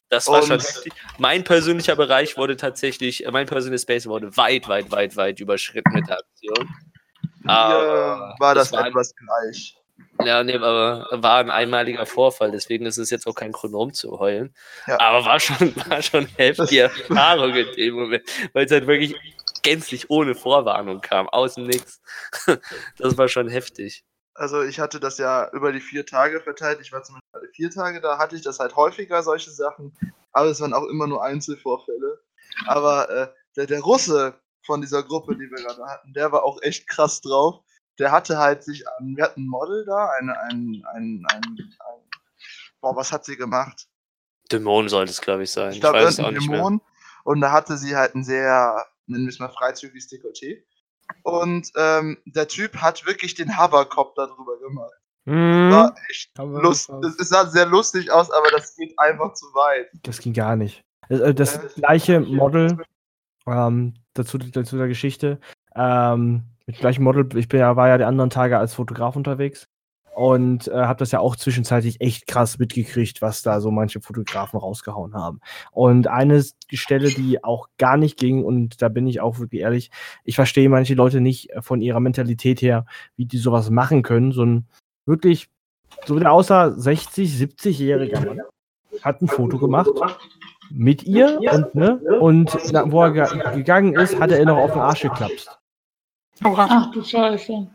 Das war und schon richtig. Mein persönlicher Bereich wurde tatsächlich, mein persönliches Space wurde weit, weit, weit, weit überschritten mit der Aktion. Aber war das, das war etwas ein, gleich. Ja, nee, aber war ein einmaliger Vorfall, deswegen ist es jetzt auch kein Grund rumzuheulen. Ja. Aber war schon, war schon heftige Erfahrung in dem Moment, weil es halt wirklich gänzlich ohne Vorwarnung kam, aus dem Nix. Das war schon heftig. Also ich hatte das ja über die vier Tage verteilt, ich war zumindest alle vier Tage da, hatte ich das halt häufiger, solche Sachen, aber es waren auch immer nur Einzelvorfälle. Aber äh, der, der Russe von dieser Gruppe, die wir gerade hatten, der war auch echt krass drauf. Der hatte halt sich, an, wir hatten ein Model da, ein, ein, ein, ein, ein, boah, was hat sie gemacht? Dämon sollte es, glaube ich, sein. Ich glaube, es ist ein Dämon. Und da hatte sie halt ein sehr, nennen wir es mal, freizügiges Dekolleté. Und ähm, der Typ hat wirklich den Hoverkopf darüber gemacht. Mm. Das war echt lustig. Es sah sehr lustig aus, aber das geht einfach zu weit. Das ging gar nicht. Das, äh, das äh, gleiche Model ähm, dazu, dazu der Geschichte. Ähm, mit dem gleichen Model, ich bin ja, war ja die anderen Tage als Fotograf unterwegs und äh, habe das ja auch zwischenzeitlich echt krass mitgekriegt, was da so manche Fotografen rausgehauen haben. Und eine Stelle, die auch gar nicht ging, und da bin ich auch wirklich ehrlich, ich verstehe manche Leute nicht von ihrer Mentalität her, wie die sowas machen können. So ein wirklich, so wie der aussah, sechzig-, siebzigjähriger Mann hat ein Foto gemacht mit ihr und, ne, und na, wo er ge- gegangen ist, hat er ihr noch auf den Arsch geklapst. Ach du Scheiße.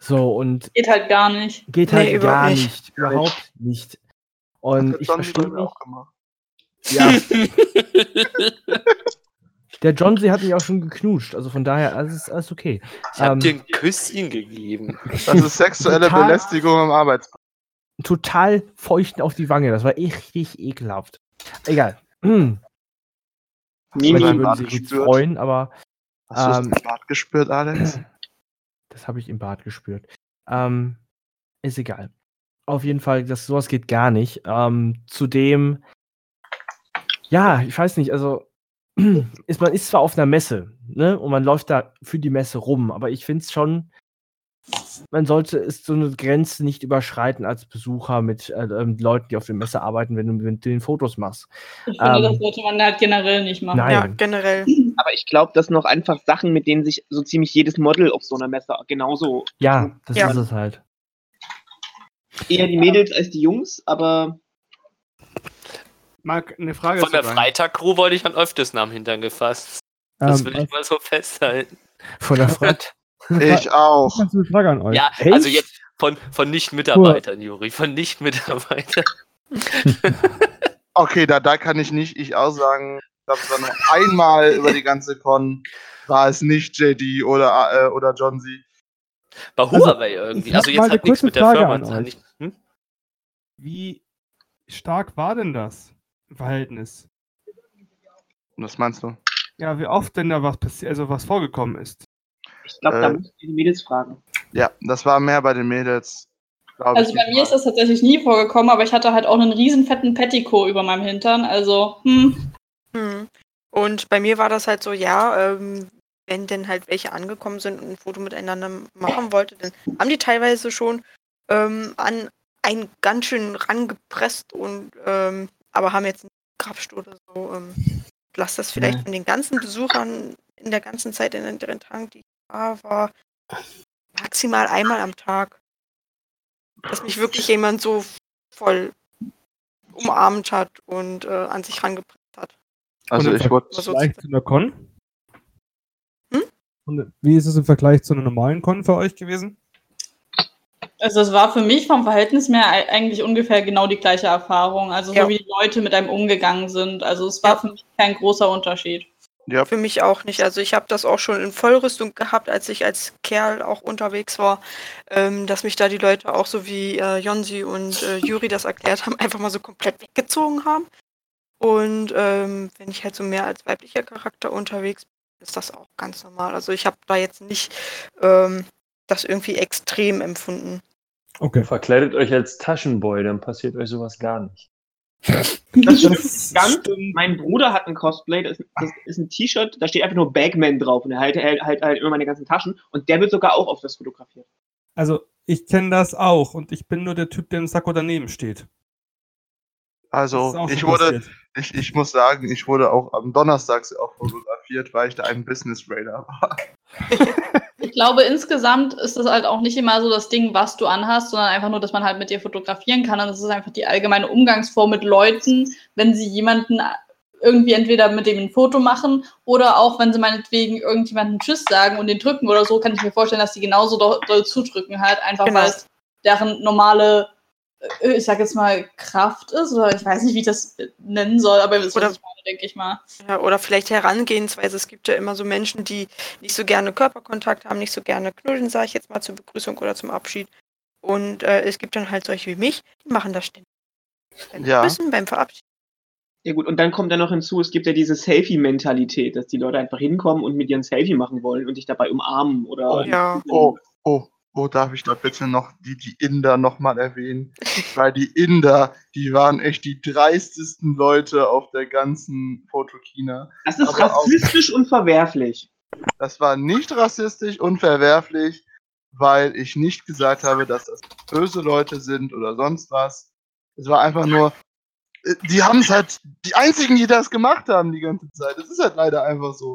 So, und geht halt gar nicht. Geht halt nee, gar nicht. nicht. Überhaupt nicht. Und ich verstehe nicht. Ja. Der Johnsy hat mich auch schon geknutscht, also von daher, alles ist alles okay. Ich ähm, hab dir ein Küsschen gegeben. Das ist sexuelle total, Belästigung am Arbeitsplatz. Total feuchten auf die Wange, das war richtig ekelhaft. Egal. Hm. Niemand würde sich nicht freuen, aber... Hast ähm, du es im Bad gespürt, Alex? Das habe ich im Bad gespürt. Ähm, ist egal. Auf jeden Fall, das, sowas geht gar nicht. Ähm, zudem, ja, ich weiß nicht, also ist, man ist zwar auf einer Messe, ne, und man läuft da für die Messe rum, aber ich finde es schon, man sollte es so eine Grenze nicht überschreiten als Besucher mit äh, ähm, Leuten, die auf der Messe arbeiten, wenn du, wenn du den Fotos machst. Ich finde, ähm, das sollte man halt generell nicht machen. Nein. Ja, generell. Aber ich glaube, das sind auch einfach Sachen, mit denen sich so ziemlich jedes Model auf so einer Messe genauso... Ja, das ja. ist es halt. Eher die Mädels als die Jungs, aber... Marc, eine Frage von der Freitag-Crew wollte ich an öfters am Hintern gefasst. Das ähm, will ich mal so festhalten. Von der Freitag. Ich auch. Kannst du eine Frage an euch? Ja, echt? Also jetzt von, von Nicht-Mitarbeitern, cool. Juri. Von Nicht-Mitarbeitern. Okay, da, da kann ich nicht, ich auch sagen, ich glaube, es war nur einmal über die ganze Con, war es nicht J D oder, äh, oder John Z. Bei Huawei also, irgendwie. Also jetzt hat nichts mit der Firma zu tun. Hm? Wie stark war denn das Verhältnis? Was meinst du? Ja, wie oft denn da was passi- also was vorgekommen ist. Ich glaube, äh, da musst du die Mädels fragen. Ja, das war mehr bei den Mädels. Also bei mir war. Ist das tatsächlich nie vorgekommen, aber ich hatte halt auch einen riesen fetten Petticoat über meinem Hintern, also hm. hm. Und bei mir war das halt so, ja, ähm, wenn denn halt welche angekommen sind und ein Foto miteinander machen wollte, dann haben die teilweise schon ähm, an einen ganz schön rangepresst und ähm, aber haben jetzt einen Grabst oder so. Ähm, lass das vielleicht von den ganzen Besuchern in der ganzen Zeit, in den drei Tagen, die ich da war, maximal einmal am Tag. Dass mich wirklich jemand so voll umarmt hat und äh, an sich rangepresst hat. Also und ich wollte so vielleicht zu einer Con? Hm? Und wie ist es im Vergleich zu einer normalen Con für euch gewesen? Also es war für mich vom Verhältnis mehr eigentlich ungefähr genau die gleiche Erfahrung. Also so ja. wie die Leute mit einem umgegangen sind. Also es war ja. für mich kein großer Unterschied. Ja. Für mich auch nicht. Also ich habe das auch schon in Vollrüstung gehabt, als ich als Kerl auch unterwegs war, ähm, dass mich da die Leute auch so wie äh, Jonsi und äh, Juri das erklärt haben, einfach mal so komplett weggezogen haben. Und ähm, wenn ich halt so mehr als weiblicher Charakter unterwegs bin, ist das auch ganz normal. Also ich habe da jetzt nicht ähm, das irgendwie extrem empfunden. Okay, verkleidet euch als Taschenboy, dann passiert euch sowas gar nicht. Das stimmt ganz. Mein Bruder hat ein Cosplay, das ist, das ist ein T-Shirt, da steht einfach nur Bagman drauf und er hält halt, halt, halt immer meine ganzen Taschen und der wird sogar auch auf das fotografiert. Also, ich kenne das auch und ich bin nur der Typ, der im Sakko daneben steht. Also, ich wurde, ich, ich muss sagen, ich wurde auch am Donnerstag auch fotografiert, weil ich da ein Business Raider war. Ich glaube, insgesamt ist das halt auch nicht immer so das Ding, was du anhast, sondern einfach nur, dass man halt mit dir fotografieren kann. Und das ist einfach die allgemeine Umgangsform mit Leuten, wenn sie jemanden irgendwie entweder mit dem ein Foto machen oder auch, wenn sie meinetwegen irgendjemanden Tschüss sagen und den drücken oder so, kann ich mir vorstellen, dass die genauso doll, doll zudrücken halt, einfach genau. weil es deren normale, ich sag jetzt mal, Kraft ist, oder ich weiß nicht, wie ich das nennen soll, aber das oder, ist meine, denke ich mal. Ja, oder vielleicht Herangehensweise. Es gibt ja immer so Menschen, die nicht so gerne Körperkontakt haben, nicht so gerne knuddeln, sage ich jetzt mal, zur Begrüßung oder zum Abschied. Und äh, es gibt dann halt solche wie mich, die machen das ständig. Beim ja. Grüßen, beim Verabschieden. Ja gut, und dann kommt ja noch hinzu, es gibt ja diese Selfie-Mentalität, dass die Leute einfach hinkommen und mit ihren Selfie machen wollen und dich dabei umarmen. Oder oh, ja. oh, oh. Oh, darf ich da bitte noch die, die Inder nochmal erwähnen? Weil die Inder, die waren echt die dreistesten Leute auf der ganzen Fotokina. Das ist aber rassistisch auch, und verwerflich. Das war nicht rassistisch und verwerflich, weil ich nicht gesagt habe, dass das böse Leute sind oder sonst was. Es war einfach nur, die haben es halt, die einzigen, die das gemacht haben die ganze Zeit. Das ist halt leider einfach so.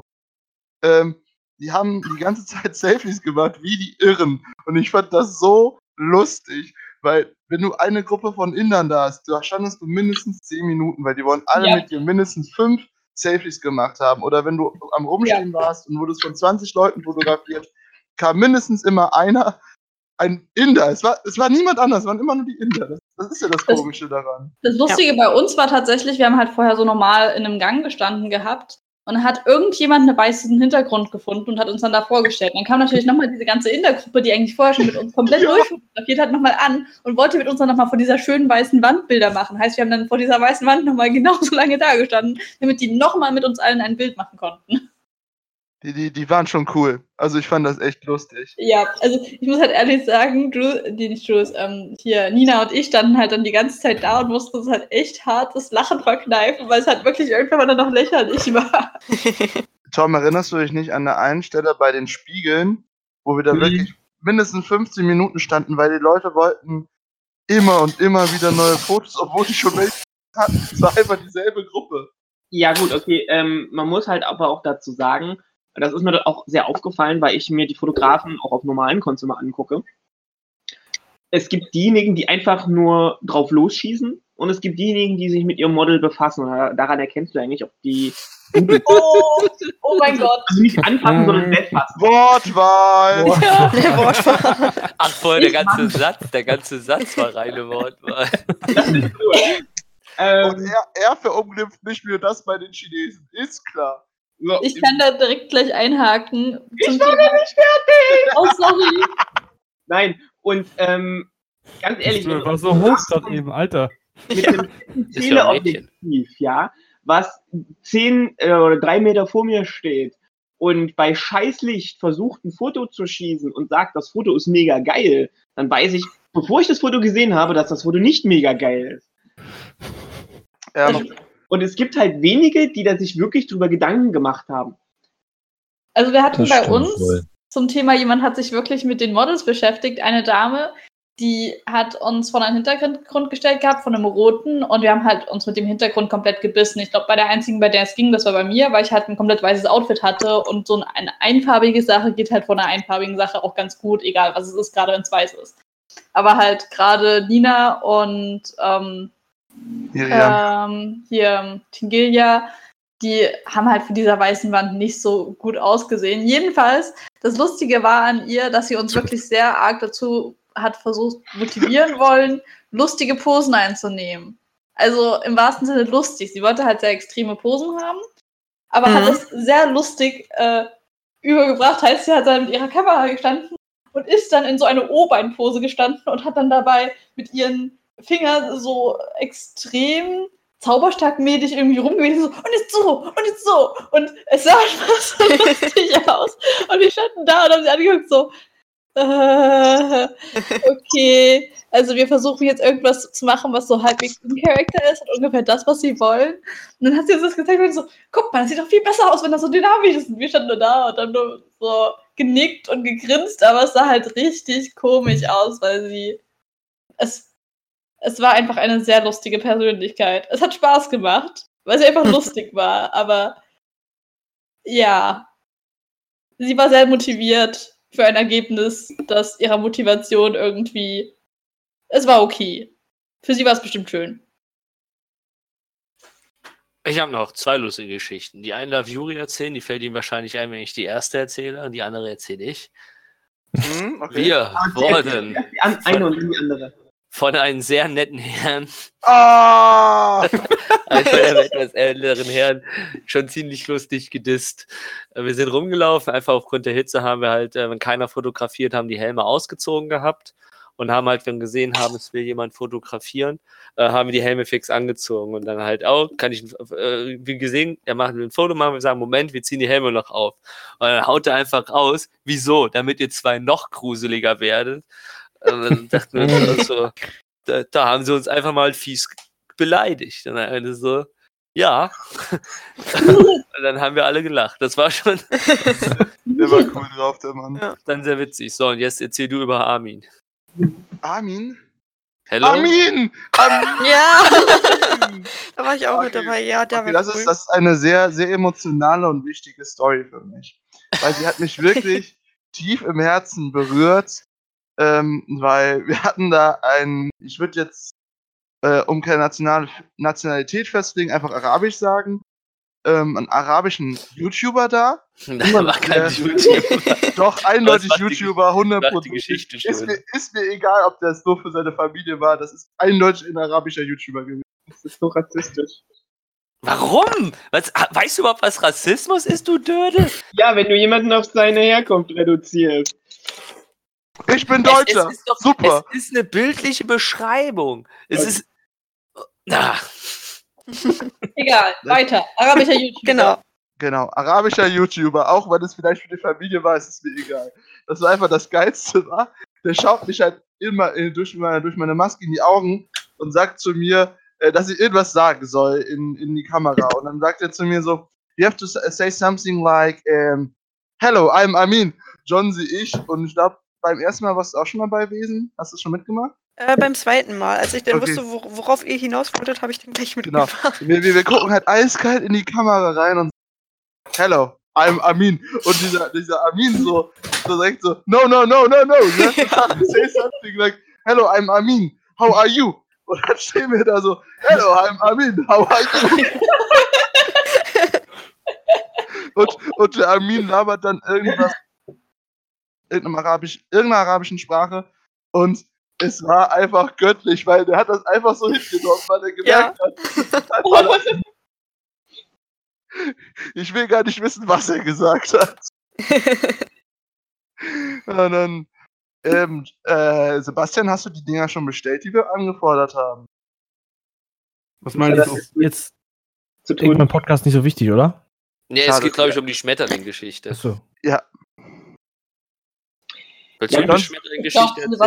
Ähm. Die haben die ganze Zeit Selfies gemacht, wie die Irren. Und ich fand das so lustig, weil wenn du eine Gruppe von Indern da hast, da standest du mindestens zehn Minuten, weil die wollen alle ja. mit dir mindestens fünf Selfies gemacht haben. Oder wenn du am Rumstehen ja. warst und wurdest von zwanzig Leuten fotografiert, kam mindestens immer einer, ein Inder. Es war, es war niemand anders, es waren immer nur die Inder. Das, Das ist ja das Komische das, daran. Das Lustige ja. bei uns war tatsächlich, wir haben halt vorher so normal in einem Gang gestanden gehabt und dann hat irgendjemand einen weißen Hintergrund gefunden und hat uns dann da vorgestellt. Und dann kam natürlich nochmal diese ganze Indergruppe, die eigentlich vorher schon mit uns komplett ja. durchfotografiert hat, nochmal an und wollte mit uns dann nochmal vor dieser schönen weißen Wand Bilder machen. Heißt, wir haben dann vor dieser weißen Wand nochmal genauso lange da gestanden, damit die nochmal mit uns allen ein Bild machen konnten. Die, die, die waren schon cool. Also ich fand das echt lustig. Ja, also ich muss halt ehrlich sagen, Jules, die nicht Jules, ähm, hier, Nina und ich standen halt dann die ganze Zeit da und mussten uns halt echt hartes Lachen verkneifen, weil es halt wirklich irgendwann dann noch lächerlich war. Tom, erinnerst du dich nicht an der einen Stelle bei den Spiegeln, wo wir da mhm. wirklich mindestens fünfzehn Minuten standen, weil die Leute wollten immer und immer wieder neue Fotos, obwohl die schon welche hatten. Es war einfach dieselbe Gruppe. Ja gut, okay, ähm, man muss halt aber auch dazu sagen, das ist mir auch sehr aufgefallen, weil ich mir die Fotografen auch auf normalen Cons immer angucke. Es gibt diejenigen, die einfach nur drauf losschießen und es gibt diejenigen, die sich mit ihrem Model befassen. Daran erkennst du eigentlich, ob die... Oh, oh mein Gott. Also nicht anfassen, sondern selbst fassen. Wortwahl! Ja. Wortwahl. Ach voll, der ganze Satz, der ganze Satz war reine Wortwahl. Das ist cool. ähm, und er, er verunglimpft nicht nur das bei den Chinesen, ist klar. So, ich kann da direkt gleich einhaken. Ich war noch nicht fertig! Oh, sorry. Nein, und ähm, ganz ehrlich. Das war so hoch dort eben, Alter. Mit ja. einem Teleobjektiv, ja, was zehn äh, oder drei Meter vor mir steht und bei Scheißlicht versucht, ein Foto zu schießen und sagt, das Foto ist mega geil, dann weiß ich, bevor ich das Foto gesehen habe, dass das Foto nicht mega geil ist. Ja, ähm, Und es gibt halt wenige, die da sich wirklich drüber Gedanken gemacht haben. Also wir hatten bei uns wohl. Zum Thema, jemand hat sich wirklich mit den Models beschäftigt, eine Dame, die hat uns vor einen Hintergrund gestellt gehabt, von einem roten, und wir haben halt uns mit dem Hintergrund komplett gebissen. Ich glaube, bei der einzigen, bei der es ging, das war bei mir, weil ich halt ein komplett weißes Outfit hatte und so eine einfarbige Sache geht halt von einer einfarbigen Sache auch ganz gut, egal was es ist, gerade wenn es weiß ist. Aber halt gerade Nina und... Ähm, Ähm, hier, Tingilia, die haben halt von dieser weißen Wand nicht so gut ausgesehen. Jedenfalls, das Lustige war an ihr, dass sie uns wirklich sehr arg dazu hat versucht, motivieren wollen, lustige Posen einzunehmen. Also im wahrsten Sinne lustig. Sie wollte halt sehr extreme Posen haben, aber mhm. hat es sehr lustig äh, übergebracht. Heißt, sie hat dann mit ihrer Kamera gestanden und ist dann in so eine O-Bein-Pose gestanden und hat dann dabei mit ihren Finger so extrem zauberstarkmäßig irgendwie rumgewesen, so, und jetzt so, und jetzt so. Und es sah einfach so lustig aus. Und wir standen da und haben sie angeguckt, so, äh, okay, also wir versuchen jetzt irgendwas zu machen, was so halbwegs im Charakter ist und ungefähr das, was sie wollen. Und dann hat sie uns das gezeigt und so, guck mal, das sieht doch viel besser aus, wenn das so dynamisch ist. Und wir standen nur da und haben nur so genickt und gegrinst, aber es sah halt richtig komisch aus, weil sie es Es war einfach eine sehr lustige Persönlichkeit. Es hat Spaß gemacht, weil sie einfach lustig war, aber ja. Sie war sehr motiviert für ein Ergebnis, das ihrer Motivation irgendwie... Es war okay. Für sie war es bestimmt schön. Ich habe noch zwei lustige Geschichten. Die eine darf Juri erzählen, die fällt ihm wahrscheinlich ein, wenn ich die erste erzähle, und die andere erzähle ich. Hm, okay. Wir wurden... Die eine und die andere. Von einem sehr netten Herrn, oh. also von einem etwas älteren Herrn, schon ziemlich lustig gedisst. Wir sind rumgelaufen, einfach aufgrund der Hitze haben wir halt, wenn keiner fotografiert, haben die Helme ausgezogen gehabt und haben halt, wenn wir gesehen haben, es will jemand fotografieren, haben wir die Helme fix angezogen und dann halt auch, kann ich, wie gesehen, er macht ein Foto, machen wir sagen, Moment, wir ziehen die Helme noch auf. Und dann haut er einfach raus, wieso? Damit ihr zwei noch gruseliger werdet. Und dann dachten wir uns so, da, da haben sie uns einfach mal fies beleidigt. Und dann eine so, ja. Und dann haben wir alle gelacht. Das war schon... Der war cool drauf, der Mann. Ja, dann sehr witzig. So, und jetzt erzähl du über Armin. Armin? Hello? Armin! Armin! Ja! Da war ich auch okay. mit dabei. Ja, der okay, war das, cool. ist, das ist eine sehr, sehr emotionale und wichtige Story für mich. Weil sie hat mich wirklich tief im Herzen berührt. Ähm, weil wir hatten da einen, ich würde jetzt, äh, um keine National- Nationalität festlegen, einfach arabisch sagen. ähm, einen arabischen YouTuber da. Nein, war kein YouTuber. Doch, eindeutig YouTuber, hundert Prozent. Geschichte ist, mir, ist mir egal, ob das nur für seine Familie war. Das ist eindeutig ein arabischer YouTuber gewesen. Das ist so rassistisch. Warum? Was, weißt du überhaupt, was Rassismus ist, du Dödel? Ja, wenn du jemanden auf seine Herkunft reduzierst. Ich bin Deutscher. Es, es doch, super. Es ist eine bildliche Beschreibung. Es okay. ist... Ah. Egal, weiter. Arabischer YouTuber. Genau. Genau, arabischer YouTuber. Auch wenn es vielleicht für die Familie war, ist es mir egal. Das war einfach das Geilste, war. Der schaut mich halt immer durch meine, durch meine Maske in die Augen und sagt zu mir, dass ich irgendwas sagen soll in, in die Kamera. Und dann sagt er zu mir so, you have to say something like, um, hello, I'm Amin. John sehe ich. Und ich glaube, beim ersten Mal warst du auch schon dabei gewesen. Hast du es schon mitgemacht? Äh, beim zweiten Mal. Als ich dann okay. wusste, worauf ihr hinaus wolltet, habe ich den gleich mitgemacht. Genau. Wir, wir, wir gucken halt eiskalt in die Kamera rein und sagen, hello, I'm Amin. Und dieser, dieser Amin so, so direkt so, no, no, no, no, no. You have to say something like, hello, I'm Amin. How are you? Und dann stehen wir da so, hello, I'm Amin, how are you? und, und der Amin labert dann irgendwas in Arabisch, irgendeiner arabischen Sprache und es war einfach göttlich, weil der hat das einfach so hingenommen, weil er gemerkt ja. hat. Oh. Ich will gar nicht wissen, was er gesagt hat. Und dann... Ähm, äh, Sebastian, hast du die Dinger schon bestellt, die wir angefordert haben? Was meinst du? Jetzt zu tun. Ist mein Podcast nicht so wichtig, oder? Nee, Schade, es geht, glaube ich, um die Schmetterling-Geschichte. Achso. Ja. Willst du ja, die Schmetterling-Geschichte? Du,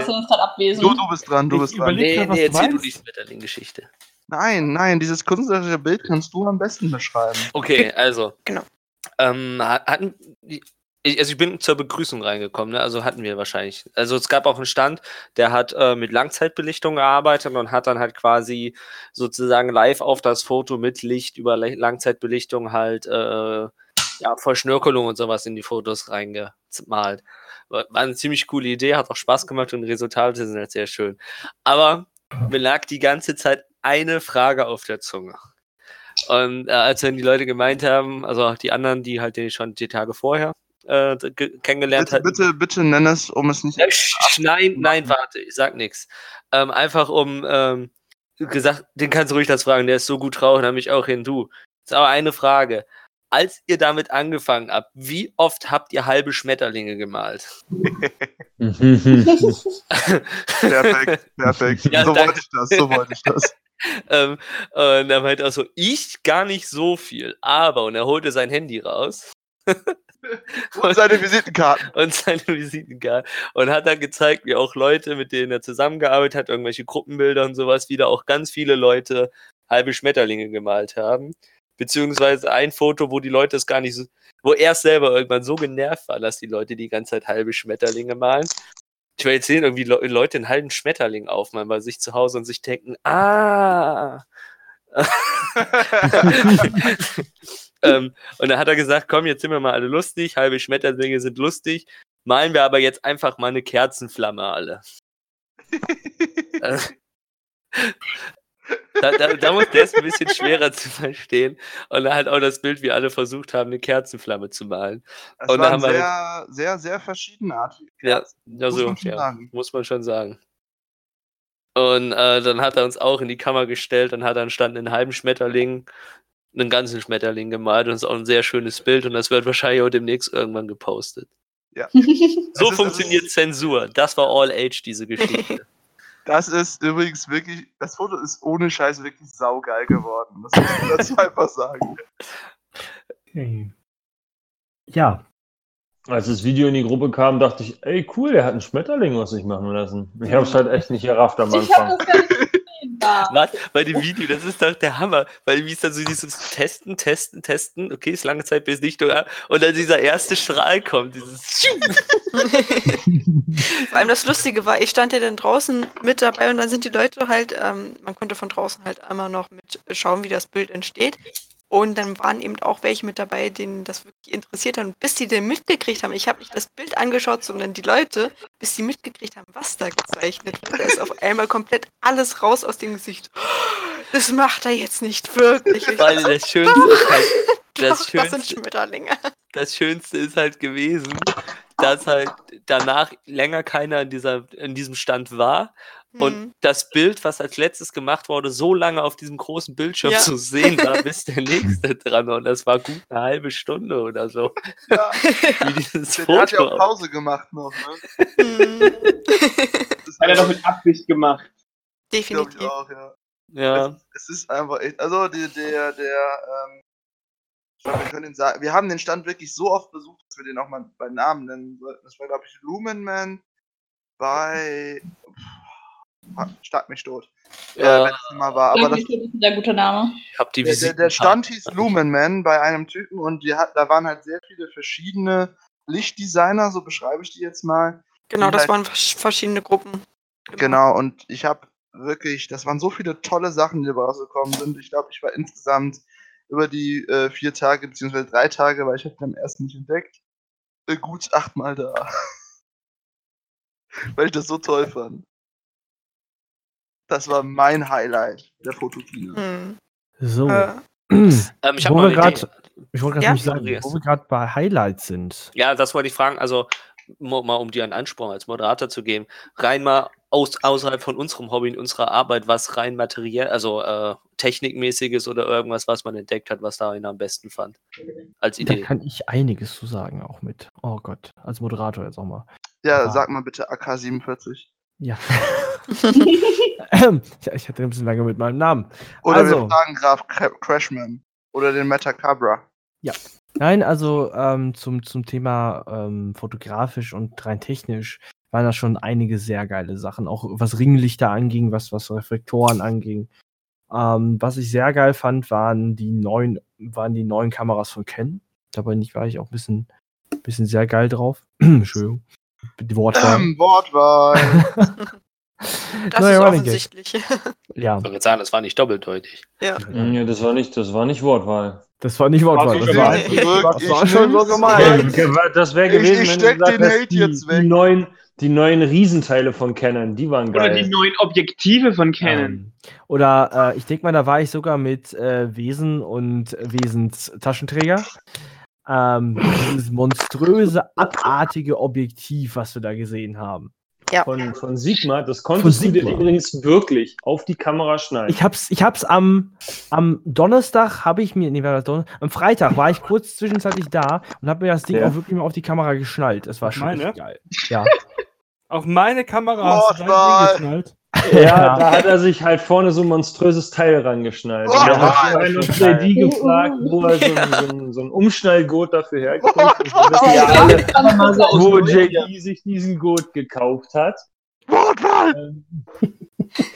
du, du bist dran, du ich bist dran. Nee, grad, nee, erzähl du, du die Schmetterling-Geschichte. Nein, nein, dieses künstlerische Bild kannst du am besten beschreiben. Okay, also. Genau. Ähm, hatten die... Ich, also ich bin zur Begrüßung reingekommen, ne? Also hatten wir wahrscheinlich. Also es gab auch einen Stand, der hat äh, mit Langzeitbelichtung gearbeitet und hat dann halt quasi sozusagen live auf das Foto mit Licht über Le- Langzeitbelichtung halt äh, ja, Verschnörkelung und sowas in die Fotos reingemalt. War eine ziemlich coole Idee, hat auch Spaß gemacht und die Resultate sind halt sehr schön. Aber mir lag die ganze Zeit eine Frage auf der Zunge. Und äh, als dann die Leute gemeint haben, also auch die anderen, die halt den schon die Tage vorher Äh, ge- kennengelernt bitte, hat. Bitte, bitte nenn es, um es nicht... Nein, nein, warte, ich sag nichts. Ähm, einfach um ähm, gesagt, den kannst du ruhig das fragen, der ist so gut drauf, nämlich auch hin, du. Jetzt aber eine Frage. Als ihr damit angefangen habt, wie oft habt ihr halbe Schmetterlinge gemalt? Perfekt, perfekt. Ja, so danke. wollte ich das, so wollte ich das. ähm, und er meinte auch so, ich gar nicht so viel, aber, und er holte sein Handy raus. Und seine Visitenkarten. Und seine Visitenkarten. Und hat dann gezeigt, wie auch Leute, mit denen er zusammengearbeitet hat, irgendwelche Gruppenbilder und sowas, wieder auch ganz viele Leute halbe Schmetterlinge gemalt haben. Beziehungsweise ein Foto, wo die Leute es gar nicht so, wo er selber irgendwann so genervt war, dass die Leute die ganze Zeit halbe Schmetterlinge malen. Ich will jetzt sehen, irgendwie Leute einen halben Schmetterling aufmalen bei sich zu Hause und sich denken, ah... ähm, und dann hat er gesagt, komm, jetzt sind wir mal alle lustig, halbe Schmetterlinge sind lustig, malen wir aber jetzt einfach mal eine Kerzenflamme alle. äh, da, da, da muss der es ein bisschen schwerer zu verstehen. Und dann halt auch das Bild, wie alle versucht haben, eine Kerzenflamme zu malen. Das und waren haben sehr, halt, sehr, sehr verschiedene Arten. Ja, also, muss, man ja muss man schon sagen. Und äh, dann hat er uns auch in die Kammer gestellt und hat dann stand einen halben Schmetterling, einen ganzen Schmetterling gemalt und das ist auch ein sehr schönes Bild und das wird wahrscheinlich auch demnächst irgendwann gepostet. Ja. So ist, funktioniert das Zensur. Das war All Age, diese Geschichte. Das ist übrigens wirklich, das Foto ist ohne Scheiß wirklich saugeil geworden. Das muss man dazu einfach sagen. Okay. Ja. Als das Video in die Gruppe kam, dachte ich, ey, cool, der hat einen Schmetterling aus sich machen lassen. Ich hab's halt echt nicht gerafft am Anfang. Ich hab das gar nicht gesehen, da. Warte, bei dem Video, das ist doch der Hammer. Weil wie es dann so dieses Testen, Testen, Testen, okay, ist lange Zeit bis nicht, oder? Und dann dieser erste Strahl kommt, dieses Vor allem das Lustige war, ich stand ja dann draußen mit dabei und dann sind die Leute halt, ähm, man konnte von draußen halt einmal noch mit schauen, wie das Bild entsteht. Und dann waren eben auch welche mit dabei, denen das wirklich interessiert hat. Und bis die den mitgekriegt haben, ich habe nicht das Bild angeschaut, sondern die Leute, bis die mitgekriegt haben, was da gezeichnet wird, da ist auf einmal komplett alles raus aus dem Gesicht. Das macht er jetzt nicht wirklich. Weil das Schönste ist halt, Das, Doch, Schönste, das sind Schmetterlinge. Das Schönste ist halt gewesen, dass halt danach länger keiner in, dieser, in diesem Stand war. Und hm. das Bild, was als letztes gemacht wurde, so lange auf diesem großen Bildschirm ja. zu sehen war, bis der nächste dran war. Und das war gut eine halbe Stunde oder so. Ja. Der hat ja auch Pause gemacht noch. Ne? Das hat er doch mit Absicht gemacht. Definitiv. Ich auch, ja. ja. Es, es ist einfach echt, also der, der, der ähm, wir können den sagen, wir haben den Stand wirklich so oft besucht, dass wir den auch mal bei Namen nennen sollten. Das war, glaube ich, Lumenmen bei... Schlag mich tot. Ja. Äh, wenn das mal war. Aber das, das ist ein sehr guter Name. Ich hab die Visiten- der, der Stand hieß Lumenmen bei einem Typen und die hat, da waren halt sehr viele verschiedene Lichtdesigner, so beschreibe ich die jetzt mal. Genau, das halt, waren verschiedene Gruppen. Genau, und ich habe wirklich, das waren so viele tolle Sachen, die da rausgekommen sind. Ich glaube, ich war insgesamt über die äh, vier Tage, beziehungsweise drei Tage, weil ich habe den ersten nicht entdeckt, äh, gut achtmal da. Weil ich das so toll fand. Das war mein Highlight der Fotokina. Hm. So. Äh. Ähm, ich wollte gerade ja? sagen, wo wir gerade bei Highlights sind. Ja, das wollte ich fragen. Also, mal um dir einen Ansporn als Moderator zu geben, rein mal aus, außerhalb von unserem Hobby, in unserer Arbeit, was rein materiell, also äh, technikmäßiges oder irgendwas, was man entdeckt hat, was da einer am besten fand. Als Idee. Da kann ich einiges zu sagen auch mit. Oh Gott, als Moderator jetzt auch mal. Ja, ah. sag mal bitte A K siebenundvierzig. Ja. Ich hatte ein bisschen lange mit meinem Namen. Oder also, wir fragen Graf Crashman oder den Metacabra. Ja. Nein, also ähm, zum, zum Thema ähm, fotografisch und rein technisch waren da schon einige sehr geile Sachen. Auch was Ringlichter anging, was, was Reflektoren anging. Ähm, was ich sehr geil fand, waren die neuen, waren die neuen Kameras von Canon. Dabei nicht war ich auch ein bisschen, bisschen sehr geil drauf. Entschuldigung. Wortwahl. Ähm, Wortwahl. Das naja, ist offensichtlich. Ja. Ich würde sagen, das war nicht doppeldeutig. Ja. Ja, das war nicht, das war nicht Wortwahl. Das war nicht Wortwahl. Das war, ich, das war schon so gemein. Das wäre gewesen, ich, ich wenn du gesagt hast, die, die, neuen, die neuen Riesenteile von Canon, die waren geil. Oder die neuen Objektive von Canon. Ja. Oder äh, ich denke mal, da war ich sogar mit äh, Wesen und Wesens Taschenträger. Ähm, dieses monströse, abartige Objektiv, was wir da gesehen haben. Ja. Von, von Sigma, das konntest du dir übrigens wirklich auf die Kamera schneiden. Ich hab's, ich hab's am, am Donnerstag, habe ich mir, nee, war das Donnerstag, am Freitag war ich kurz zwischenzeitlich da und habe mir das Ding ja. auch wirklich mal auf die Kamera geschnallt. Das war auf schon echt geil. Ja. Auf meine Kamera hast du dein Ding geschnallt. Ja, ja, da hat er sich halt vorne so ein monströses Teil rangeschnallt. Oh, und dann hat er noch J D gefragt, wo er so, ja. so, so, so einen Umschnallgurt dafür herkriegt. Und wir wissen ja alle, wo J D sich diesen Gurt gekauft hat.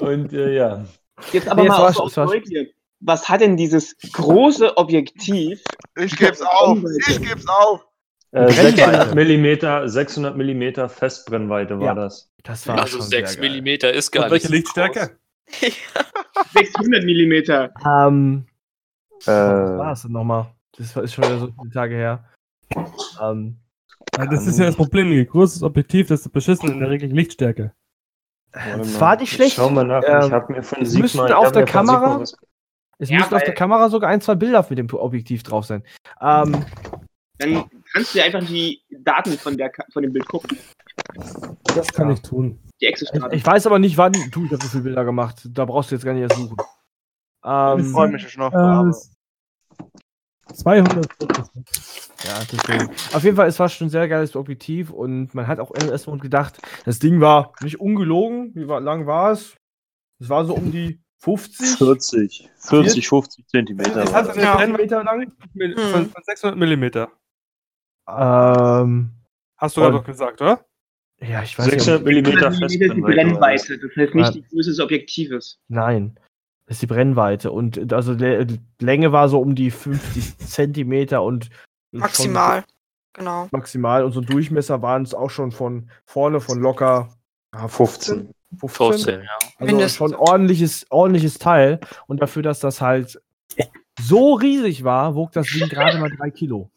Und äh, ja. Jetzt aber nee, mal auf Neugier. Was hat denn dieses große Objektiv? Ich geb's auf, ich geb's auf. Äh, sechshundert Millimeter Festbrennweite war ja. das. Das war also schon sechs Millimeter ist gar nicht. Welche Lichtstärke? sechshundert Millimeter. Ähm, äh, was war es denn nochmal? Das ist schon wieder so viele Tage her. Ähm, ja, das ist ja das Problem. Je größeres Objektiv, desto beschissen in der Regel Lichtstärke. Das war nicht schlecht. Schau mal nach. Ähm, ich hab mir von Sigma, müssten auf der Kamera. Es ja, müssten auf der Kamera sogar ein, zwei Bilder mit dem Objektiv drauf sein. Ähm, Dann kannst du ja einfach die Daten von, der, von dem Bild gucken. Das kann ja. ich tun. Die ich, ich weiß aber nicht, wann. Du, ich habe so viele Bilder gemacht. Da brauchst du jetzt gar nicht erst suchen. Ähm, ich freue mich schon auf äh, zweihundert. Ja, deswegen. Auf jeden Fall, es war schon ein sehr geiles Objektiv und man hat auch erstmal gedacht, das Ding war nicht ungelogen. Wie lang war es? Es war so um die fünfzig? vierzig, vierzig, fünfzig Zentimeter. Das hat eine Brennweite lang von sechshundert Millimeter. Ähm, Hast du ja doch gesagt, oder? Ja, ich weiß nicht. sechshundert Millimeter Brennweite, das heißt nicht die Größe des Objektives. Nein, das ist die Brennweite und also die Länge war so um die fünfzig Zentimeter und maximal, genau. Maximal und so Durchmesser waren es auch schon von vorne von locker fünfzehn. fünfzehn, ja. Also mindestens. Schon ordentliches, ordentliches Teil. Und dafür, dass das halt so riesig war, wog das Ding gerade mal drei Kilo.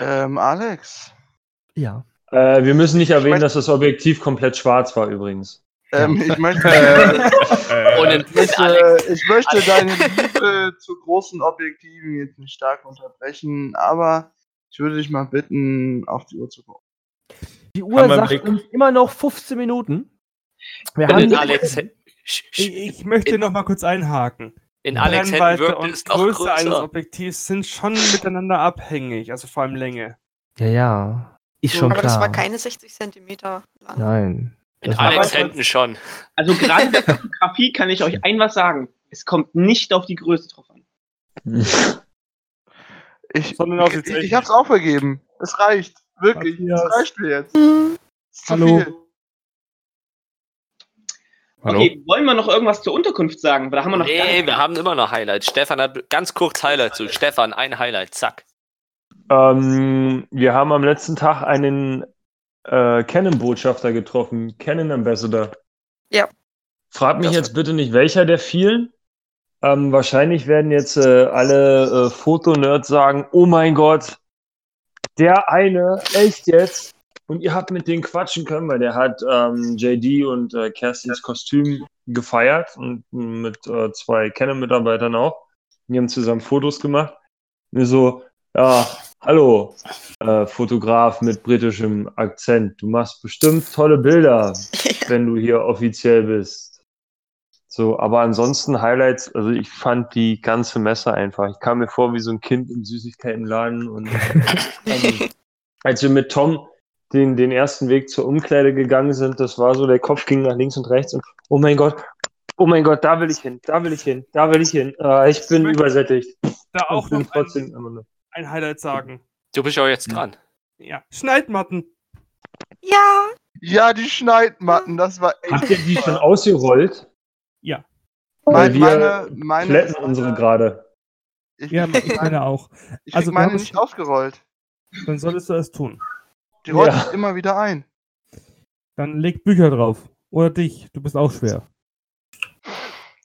Ähm, Alex? Ja. Äh, wir müssen nicht erwähnen, ich mein, dass das Objektiv komplett schwarz war übrigens. Ähm, ich möchte, äh, und ich möchte, ich möchte deine Liebe zu großen Objektiven jetzt nicht stark unterbrechen, aber ich würde dich mal bitten, auf die Uhr zu gucken. Die Uhr sagt Blick. uns immer noch fünfzehn Minuten. Wir haben Alex ich, ich möchte in, noch mal kurz einhaken. In Alex Brennweite und Größe eines Objektivs sind schon miteinander abhängig, also vor allem Länge. Ja, ja. Ist schon aber klar. Das war keine sechzig Zentimeter lang. Nein. In Alex Händen schon. Also gerade bei Fotografie kann ich euch ein was sagen. Es kommt nicht auf die Größe drauf an. Ich, Sondern auf die ich, ich hab's aufgegeben. Es reicht. Wirklich. Matthias. Es reicht mir jetzt. Mhm. Hallo. Viel. Hallo. Okay, wollen wir noch irgendwas zur Unterkunft sagen? Da haben wir noch nee, wir haben immer noch Highlights. Stefan hat ganz kurz Highlights zu. Stefan, ein Highlight. Zack. Ähm, wir haben am letzten Tag einen Äh, Canon-Botschafter getroffen, Canon-Ambassador. Ja. Frag mich das jetzt bitte nicht, welcher der vielen. Ähm, wahrscheinlich werden jetzt äh, alle äh, Fotonerds sagen, oh mein Gott, der eine, echt jetzt? Und ihr habt mit denen quatschen können, weil der hat ähm, J D und äh, Kerstins Kostüm gefeiert und mit äh, zwei Canon-Mitarbeitern auch. Die haben zusammen Fotos gemacht. Und so, ja, hallo, äh, Fotograf mit britischem Akzent. Du machst bestimmt tolle Bilder, wenn du hier offiziell bist. So, aber ansonsten Highlights, also ich fand die ganze Messe einfach. Ich kam mir vor wie so ein Kind im Süßigkeitenladen. Und äh, als wir mit Tom den, den ersten Weg zur Umkleide gegangen sind, das war so, der Kopf ging nach links und rechts und oh mein Gott, oh mein Gott, da will ich hin, da will ich hin, da will ich hin. Äh, ich bin übersättigt. Da auch noch trotzdem immer noch. Ein Highlight sagen. Du bist ja jetzt dran. Ja. Schneidmatten. Ja. Ja, die Schneidmatten, das war echt. Habt ihr die schon ausgerollt? Ja. Weil meine, wir meine, plätten meine, unsere gerade. Ich ja, meine, meine auch. Ich also, meine nicht schon ausgerollt. Dann solltest du das tun. Die rollt ja immer wieder ein. Dann leg Bücher drauf. Oder dich. Du bist auch schwer.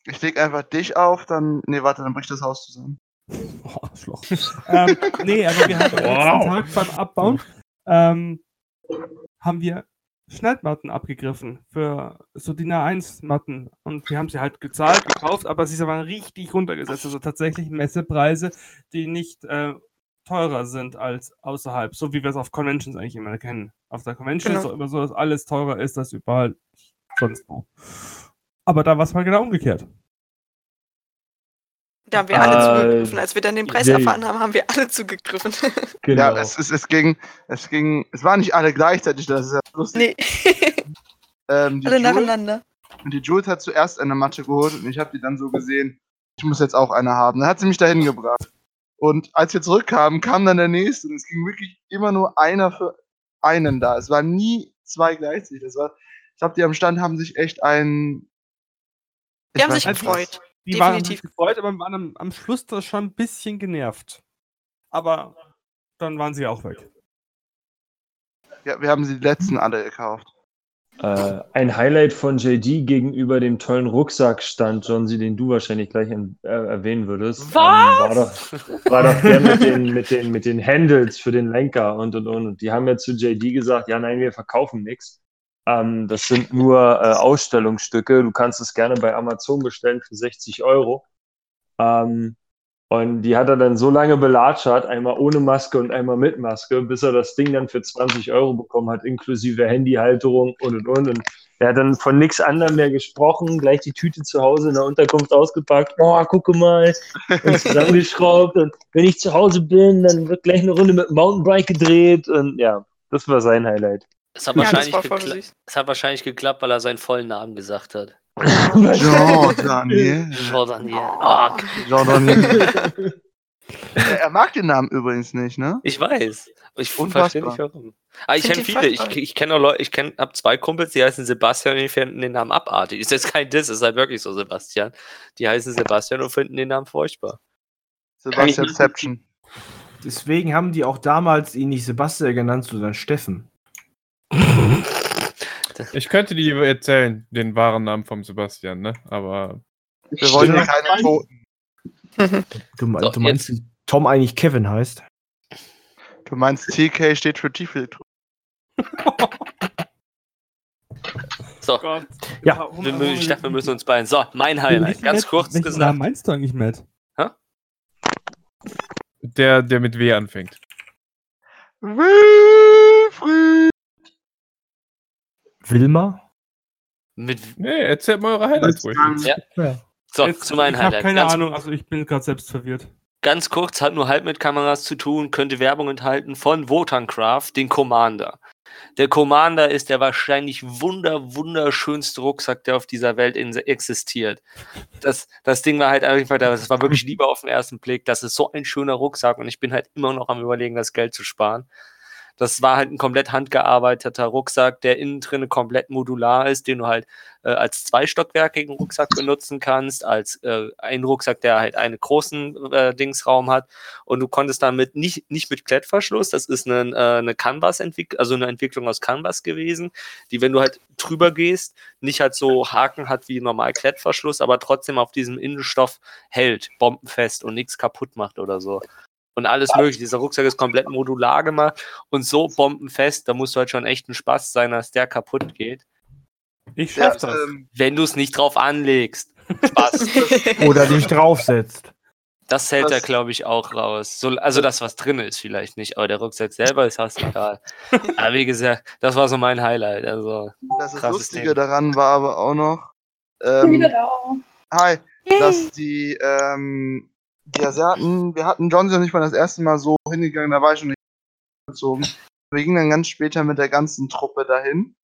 Ich leg einfach dich auf, dann. Nee, warte, dann bricht das Haus zusammen. Oh, Arschloch. ähm, nee, also wir haben wow. am letzten Tag beim Abbauen ähm, haben wir Schneidmatten abgegriffen für so D I N A eins Matten und wir haben sie halt gezahlt, gekauft, aber sie waren richtig runtergesetzt, also tatsächlich Messepreise, die nicht äh, teurer sind als außerhalb, so wie wir es auf Conventions eigentlich immer kennen. Auf der Convention genau. ist es immer so, dass alles teurer ist als überall sonst wo. Aber da war es mal genau umgekehrt. Da haben wir alle äh, zugegriffen. Als wir dann den Preis erfahren haben, haben wir alle zugegriffen. Genau. Ja, es, es, es, ging, es ging, es waren nicht alle gleichzeitig, das ist ja lustig. Nee. ähm, alle Jules, nacheinander. Und die Jules hat zuerst eine Matte geholt und ich habe die dann so gesehen, ich muss jetzt auch eine haben. Dann hat sie mich dahin gebracht. Und als wir zurückkamen, kam dann der nächste und es ging wirklich immer nur einer für einen da. Es waren nie zwei gleichzeitig. Das war, ich glaube, die am Stand haben sich echt einen... Die haben sich gefreut. Was. Die Definitiv. waren gefreut, aber waren am, am Schluss das schon ein bisschen genervt. Aber dann waren sie auch weg. Ja, wir haben sie die letzten alle gekauft. Äh, ein Highlight von J D gegenüber dem tollen Rucksackstand, Johnsy, den du wahrscheinlich gleich in, äh, erwähnen würdest. Was? Ähm, war, doch, war doch der mit den, mit, den, mit den Handles für den Lenker und und und. Und die haben ja zu J D gesagt, ja nein, wir verkaufen nichts. Ähm, das sind nur äh, Ausstellungsstücke. Du kannst es gerne bei Amazon bestellen für sechzig Euro. Ähm, und die hat er dann so lange belatschert, einmal ohne Maske und einmal mit Maske, bis er das Ding dann für zwanzig Euro bekommen hat, inklusive Handyhalterung und und und. Und er hat dann von nichts anderem mehr gesprochen, gleich die Tüte zu Hause in der Unterkunft ausgepackt. Oh, gucke mal, und zusammengeschraubt. Und wenn ich zu Hause bin, dann wird gleich eine Runde mit dem Mountainbike gedreht. Und ja, das war sein Highlight. Es hat, ja, wahrscheinlich gekla- es hat wahrscheinlich geklappt, weil er seinen vollen Namen gesagt hat. Jordaniel. Jordaniel. Oh, Jordaniel. Er mag den Namen übrigens nicht, ne? Ich weiß. Ich verstehe nicht, warum. Aber ich kenne viele. Ich, ich kenne auch Leute, ich kenn, habe zwei Kumpels, die heißen Sebastian und die finden den Namen abartig. Ist jetzt kein Diss, ist halt wirklich so, Sebastian. Die heißen Sebastian und finden den Namen furchtbar. Sebastianception. Deswegen haben die auch damals ihn nicht Sebastian genannt, sondern Steffen. Ich könnte dir erzählen, den wahren Namen vom Sebastian, ne? Aber wir wollen ja keine Toten. Du, me- so, du meinst, jetzt. Tom eigentlich Kevin heißt? Du meinst, T K steht für Tiefel. So, Gott. Ja. Wir, ich dachte, wir müssen uns beeilen. So, mein Highlight, ganz Matt? kurz Welchen gesagt. Namen meinst du eigentlich, Matt? Hä? Der, der mit W anfängt. Wilfried! Wilma? Mit nee, erzählt mal eure Highlights ruhig. Ja. Ja. So, Jetzt, zu meinen Highlights. Ich hab keine ganz Ahnung, also ich bin gerade selbst verwirrt. Ganz kurz, hat nur halb mit Kameras zu tun, könnte Werbung enthalten von WotanCraft, den Commander. Der Commander ist der wahrscheinlich wunder, wunderschönste Rucksack, der auf dieser Welt in- existiert. Das, das Ding war halt einfach, das war wirklich Liebe auf den ersten Blick. Das ist so ein schöner Rucksack und ich bin halt immer noch am Überlegen, das Geld zu sparen. Das war halt ein komplett handgearbeiteter Rucksack, der innen drin komplett modular ist, den du halt äh, als zweistockwerkigen Rucksack benutzen kannst, als äh, ein Rucksack, der halt einen großen äh, Dingsraum hat. Und du konntest damit nicht, nicht mit Klettverschluss, das ist eine, äh, eine Canvas-Entwicklung, also eine Entwicklung aus Canvas gewesen, die, wenn du halt drüber gehst, nicht halt so Haken hat wie normal Klettverschluss, aber trotzdem auf diesem Innenstoff hält, bombenfest und nichts kaputt macht oder so. Und alles mögliche. Dieser Rucksack ist komplett modular gemacht und so bombenfest, da musst du halt schon echt einen Spaß sein, dass der kaputt geht. Ich schaff das. Ähm, wenn du es nicht drauf anlegst. Spaß. Oder dich draufsetzt. Das hält das, er, glaube ich, auch raus. So, also das, was drin ist, vielleicht nicht, aber der Rucksack selber ist fast egal. Aber wie gesagt, das war so mein Highlight. Also, das Lustige Thema daran war aber auch noch, ähm, hi, dass die, ähm, die Asiaten, wir hatten Johnson und ich mal das erste Mal so hingegangen, da war ich schon nicht gezogen. Wir gingen dann ganz später mit der ganzen Truppe dahin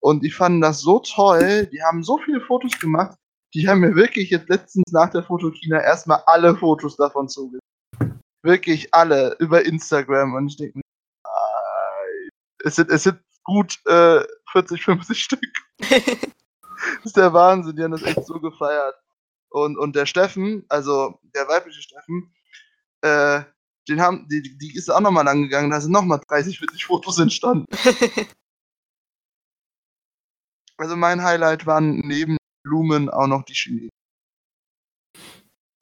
und die fanden das so toll, die haben so viele Fotos gemacht, die haben mir wirklich jetzt letztens nach der Fotokina erstmal alle Fotos davon zugeschickt. Wirklich alle, über Instagram und ich denke mir, ah, es sind, es sind gut äh, vierzig, fünfzig Stück. Das ist der Wahnsinn, die haben das echt so gefeiert. Und, und der Steffen, also der weibliche Steffen, äh, den haben, die, die ist auch nochmal angegangen, da sind nochmal dreißig, vierzig Fotos entstanden. Also mein Highlight waren neben Blumen auch noch die Chinesen.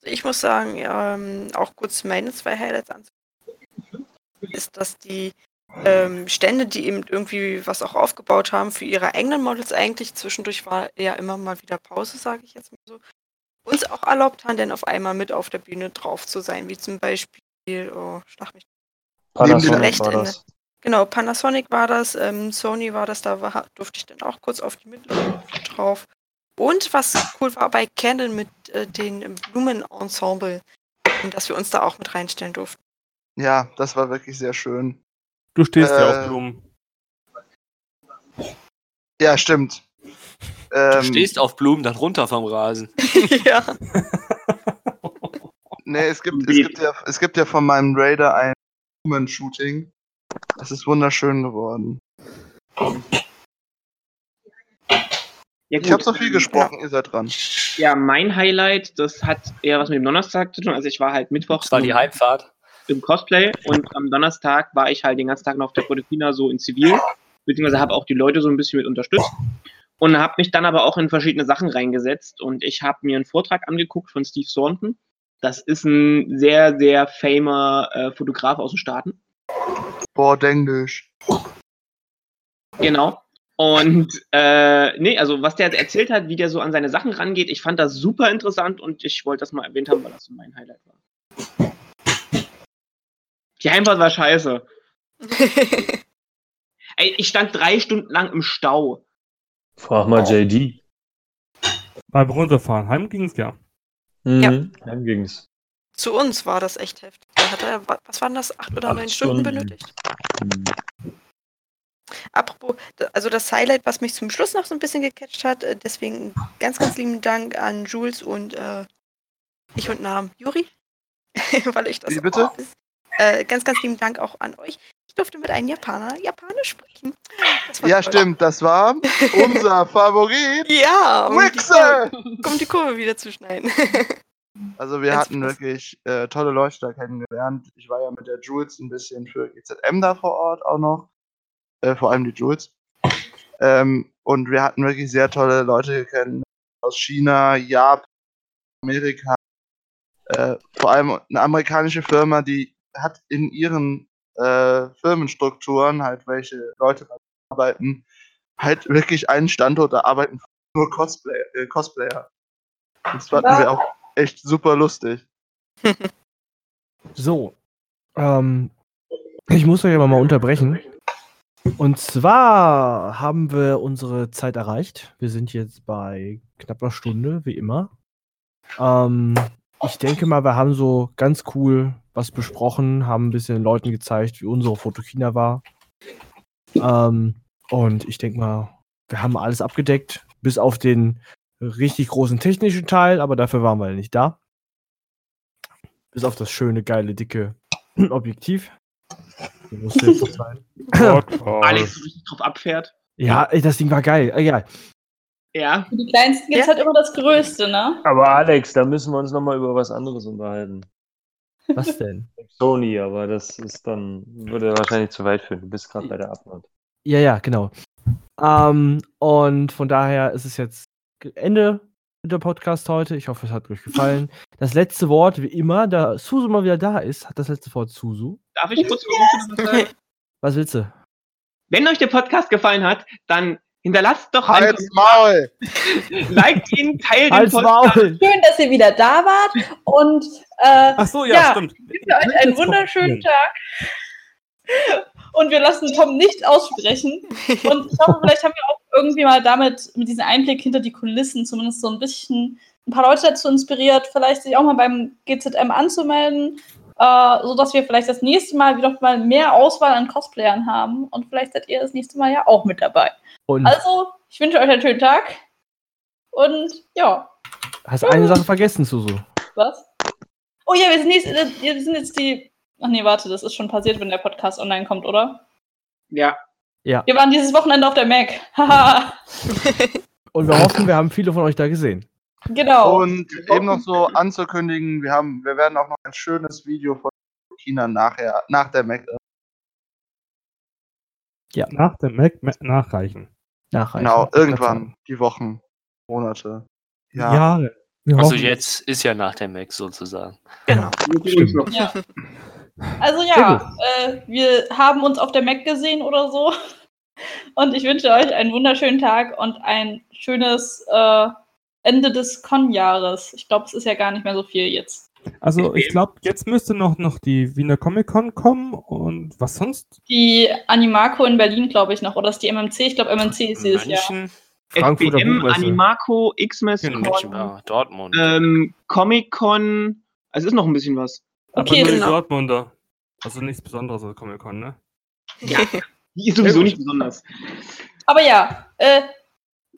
Ich muss sagen, ähm, auch kurz meine zwei Highlights anzuschauen, ist, dass die ähm, Stände, die eben irgendwie was auch aufgebaut haben für ihre eigenen Models eigentlich, zwischendurch war ja immer mal wieder Pause, sage ich jetzt mal so, uns auch erlaubt haben, denn auf einmal mit auf der Bühne drauf zu sein, wie zum Beispiel, oh, schlag mich. Panasonic war das. Genau, Panasonic war das, ähm, Sony war das, da war, durfte ich dann auch kurz auf die Mittel drauf. Und was cool war bei Canon mit äh, den Blumenensemble, dass wir uns da auch mit reinstellen durften. Ja, das war wirklich sehr schön. Du stehst äh, ja auf Blumen. Ja, stimmt. Du ähm, stehst auf Blumen, dann runter vom Rasen. Ja. Nee, es gibt, es, gibt ja, es gibt ja von meinem Raider ein Blumen-Shooting. Das ist wunderschön geworden. Ja, ich habe so viel gesprochen, ja. Ihr seid dran. Ja, mein Highlight, das hat eher was mit dem Donnerstag zu tun. Also ich war halt Mittwoch. Das war die Heimfahrt. Im Cosplay und am Donnerstag war ich halt den ganzen Tag noch auf der Fotokina so in Zivil. Beziehungsweise habe auch die Leute so ein bisschen mit unterstützt. Und habe mich dann aber auch in verschiedene Sachen reingesetzt und ich habe mir einen Vortrag angeguckt von Steve Thornton. Das ist ein sehr, sehr famer äh, Fotograf aus den Staaten. Boah, Englisch. Genau. Und äh, nee, also was der erzählt hat, wie der so an seine Sachen rangeht, ich fand das super interessant und ich wollte das mal erwähnt haben, weil das so mein Highlight war. Die Heimfahrt war scheiße. Ey, ich stand drei Stunden lang im Stau. Frag mal J D. Beim Runterfahren. Heim ging's ja. Mhm, ja. Heim ging's. Zu uns war das echt heftig. Da hat er, was waren das? Acht oder Acht neun Stunden, Stunden benötigt. Mhm. Apropos, also das Highlight, was mich zum Schluss noch so ein bisschen gecatcht hat, deswegen ganz, ganz lieben Dank an Jules und äh, ich und Namen Juri. Weil ich das Wie, bitte? Auch äh, ganz, ganz lieben Dank auch an euch. Ich durfte mit einem Japaner Japanisch sprechen. Ja, toll. Stimmt, das war unser Favorit. Ja, um Wixen! Die, um die Kurve wieder zu schneiden. Also wir Ganz hatten Spaß. wirklich äh, tolle Leute da kennengelernt. Ich war ja mit der Jules ein bisschen für G Z M da vor Ort auch noch. Äh, vor allem die Jules. Ähm, und wir hatten wirklich sehr tolle Leute kennengelernt. Aus China, Japan, Amerika. Äh, vor allem eine amerikanische Firma, die hat in ihren Äh, Firmenstrukturen, halt welche Leute arbeiten, halt wirklich einen Standort, da arbeiten nur Cosplay, äh, Cosplayer. Das fanden ja. wir auch echt super lustig. So, ähm, ich muss euch aber mal unterbrechen. Und zwar haben wir unsere Zeit erreicht. Wir sind jetzt bei knapp einer Stunde, wie immer. Ähm, ich denke mal, wir haben so ganz cool was besprochen, haben ein bisschen Leuten gezeigt, wie unsere Fotokina war. Ähm, und ich denke mal, wir haben alles abgedeckt, bis auf den richtig großen technischen Teil, aber dafür waren wir ja nicht da. Bis auf das schöne, geile, dicke Objektiv. Muss jetzt so sein. Alex so richtig drauf abfährt. Ja, das Ding war geil. Egal. Ja. Für die Kleinsten gibt es ja. halt immer das Größte, ne? Aber Alex, da müssen wir uns nochmal über was anderes unterhalten. Was denn? Sony, aber das ist dann, würde wahrscheinlich zu weit führen. Du bist gerade bei der Abnahme. Ja, ja, genau. Ähm, und von daher ist es jetzt Ende der Podcast heute. Ich hoffe, es hat euch gefallen. Das letzte Wort, wie immer, da Susu mal wieder da ist, hat das letzte Wort Susu. Darf ich kurz was sagen? Was willst du? Wenn euch der Podcast gefallen hat, dann hinterlasst doch einen Kommentar. Liked ihn, teilt den Podcast. Maul. Schön, dass ihr wieder da wart. Und äh, Ach so, ja, ja, stimmt. Ich wünsche euch einen wunderschönen Tag. Und wir lassen Tom nicht aussprechen. Und ich hoffe, vielleicht haben wir auch irgendwie mal damit, mit diesem Einblick hinter die Kulissen, zumindest so ein bisschen ein paar Leute dazu inspiriert, vielleicht sich auch mal beim G Z M anzumelden, äh, sodass wir vielleicht das nächste Mal wieder mal mehr Auswahl an Cosplayern haben. Und vielleicht seid ihr das nächste Mal ja auch mit dabei. Und also, ich wünsche euch einen schönen Tag. Und ja. Hast eine Sache vergessen, Susu. Was? Oh ja, wir sind jetzt, wir sind jetzt die... Ach nee, warte, das ist schon passiert, wenn der Podcast online kommt, oder? Ja. Ja. Wir waren dieses Wochenende auf der Mac. Haha. Und wir hoffen, wir haben viele von euch da gesehen. Genau. Und eben noch so anzukündigen, wir haben, wir werden auch noch ein schönes Video von China nachher, nach der Mac. Ja. Nach der Mac nachreichen. Nachreichen. Genau, irgendwann, die Wochen, Monate, Jahre. Jahre. Wir also jetzt ist ja nach der Mac sozusagen. Genau. Ja. Also ja, äh, wir haben uns auf der Mac gesehen oder so. Und ich wünsche euch einen wunderschönen Tag und ein schönes äh, Ende des Con-Jahres. Ich glaube, es ist ja gar nicht mehr so viel jetzt. Also ich glaube, jetzt müsste noch, noch die Wiener Comic-Con kommen und was sonst? Die Animako in Berlin, glaube ich, noch. Oder ist die M M C? Ich glaube, M M C ist dieses Jahr. F B M, Animako, X-Mess, genau, Dortmund, ähm, Comic-Con, also ist noch ein bisschen was. Okay, aber nur genau. Dortmunder, also nichts Besonderes als Comic-Con, ne? Ja, die ist sowieso nicht besonders. Aber ja, äh,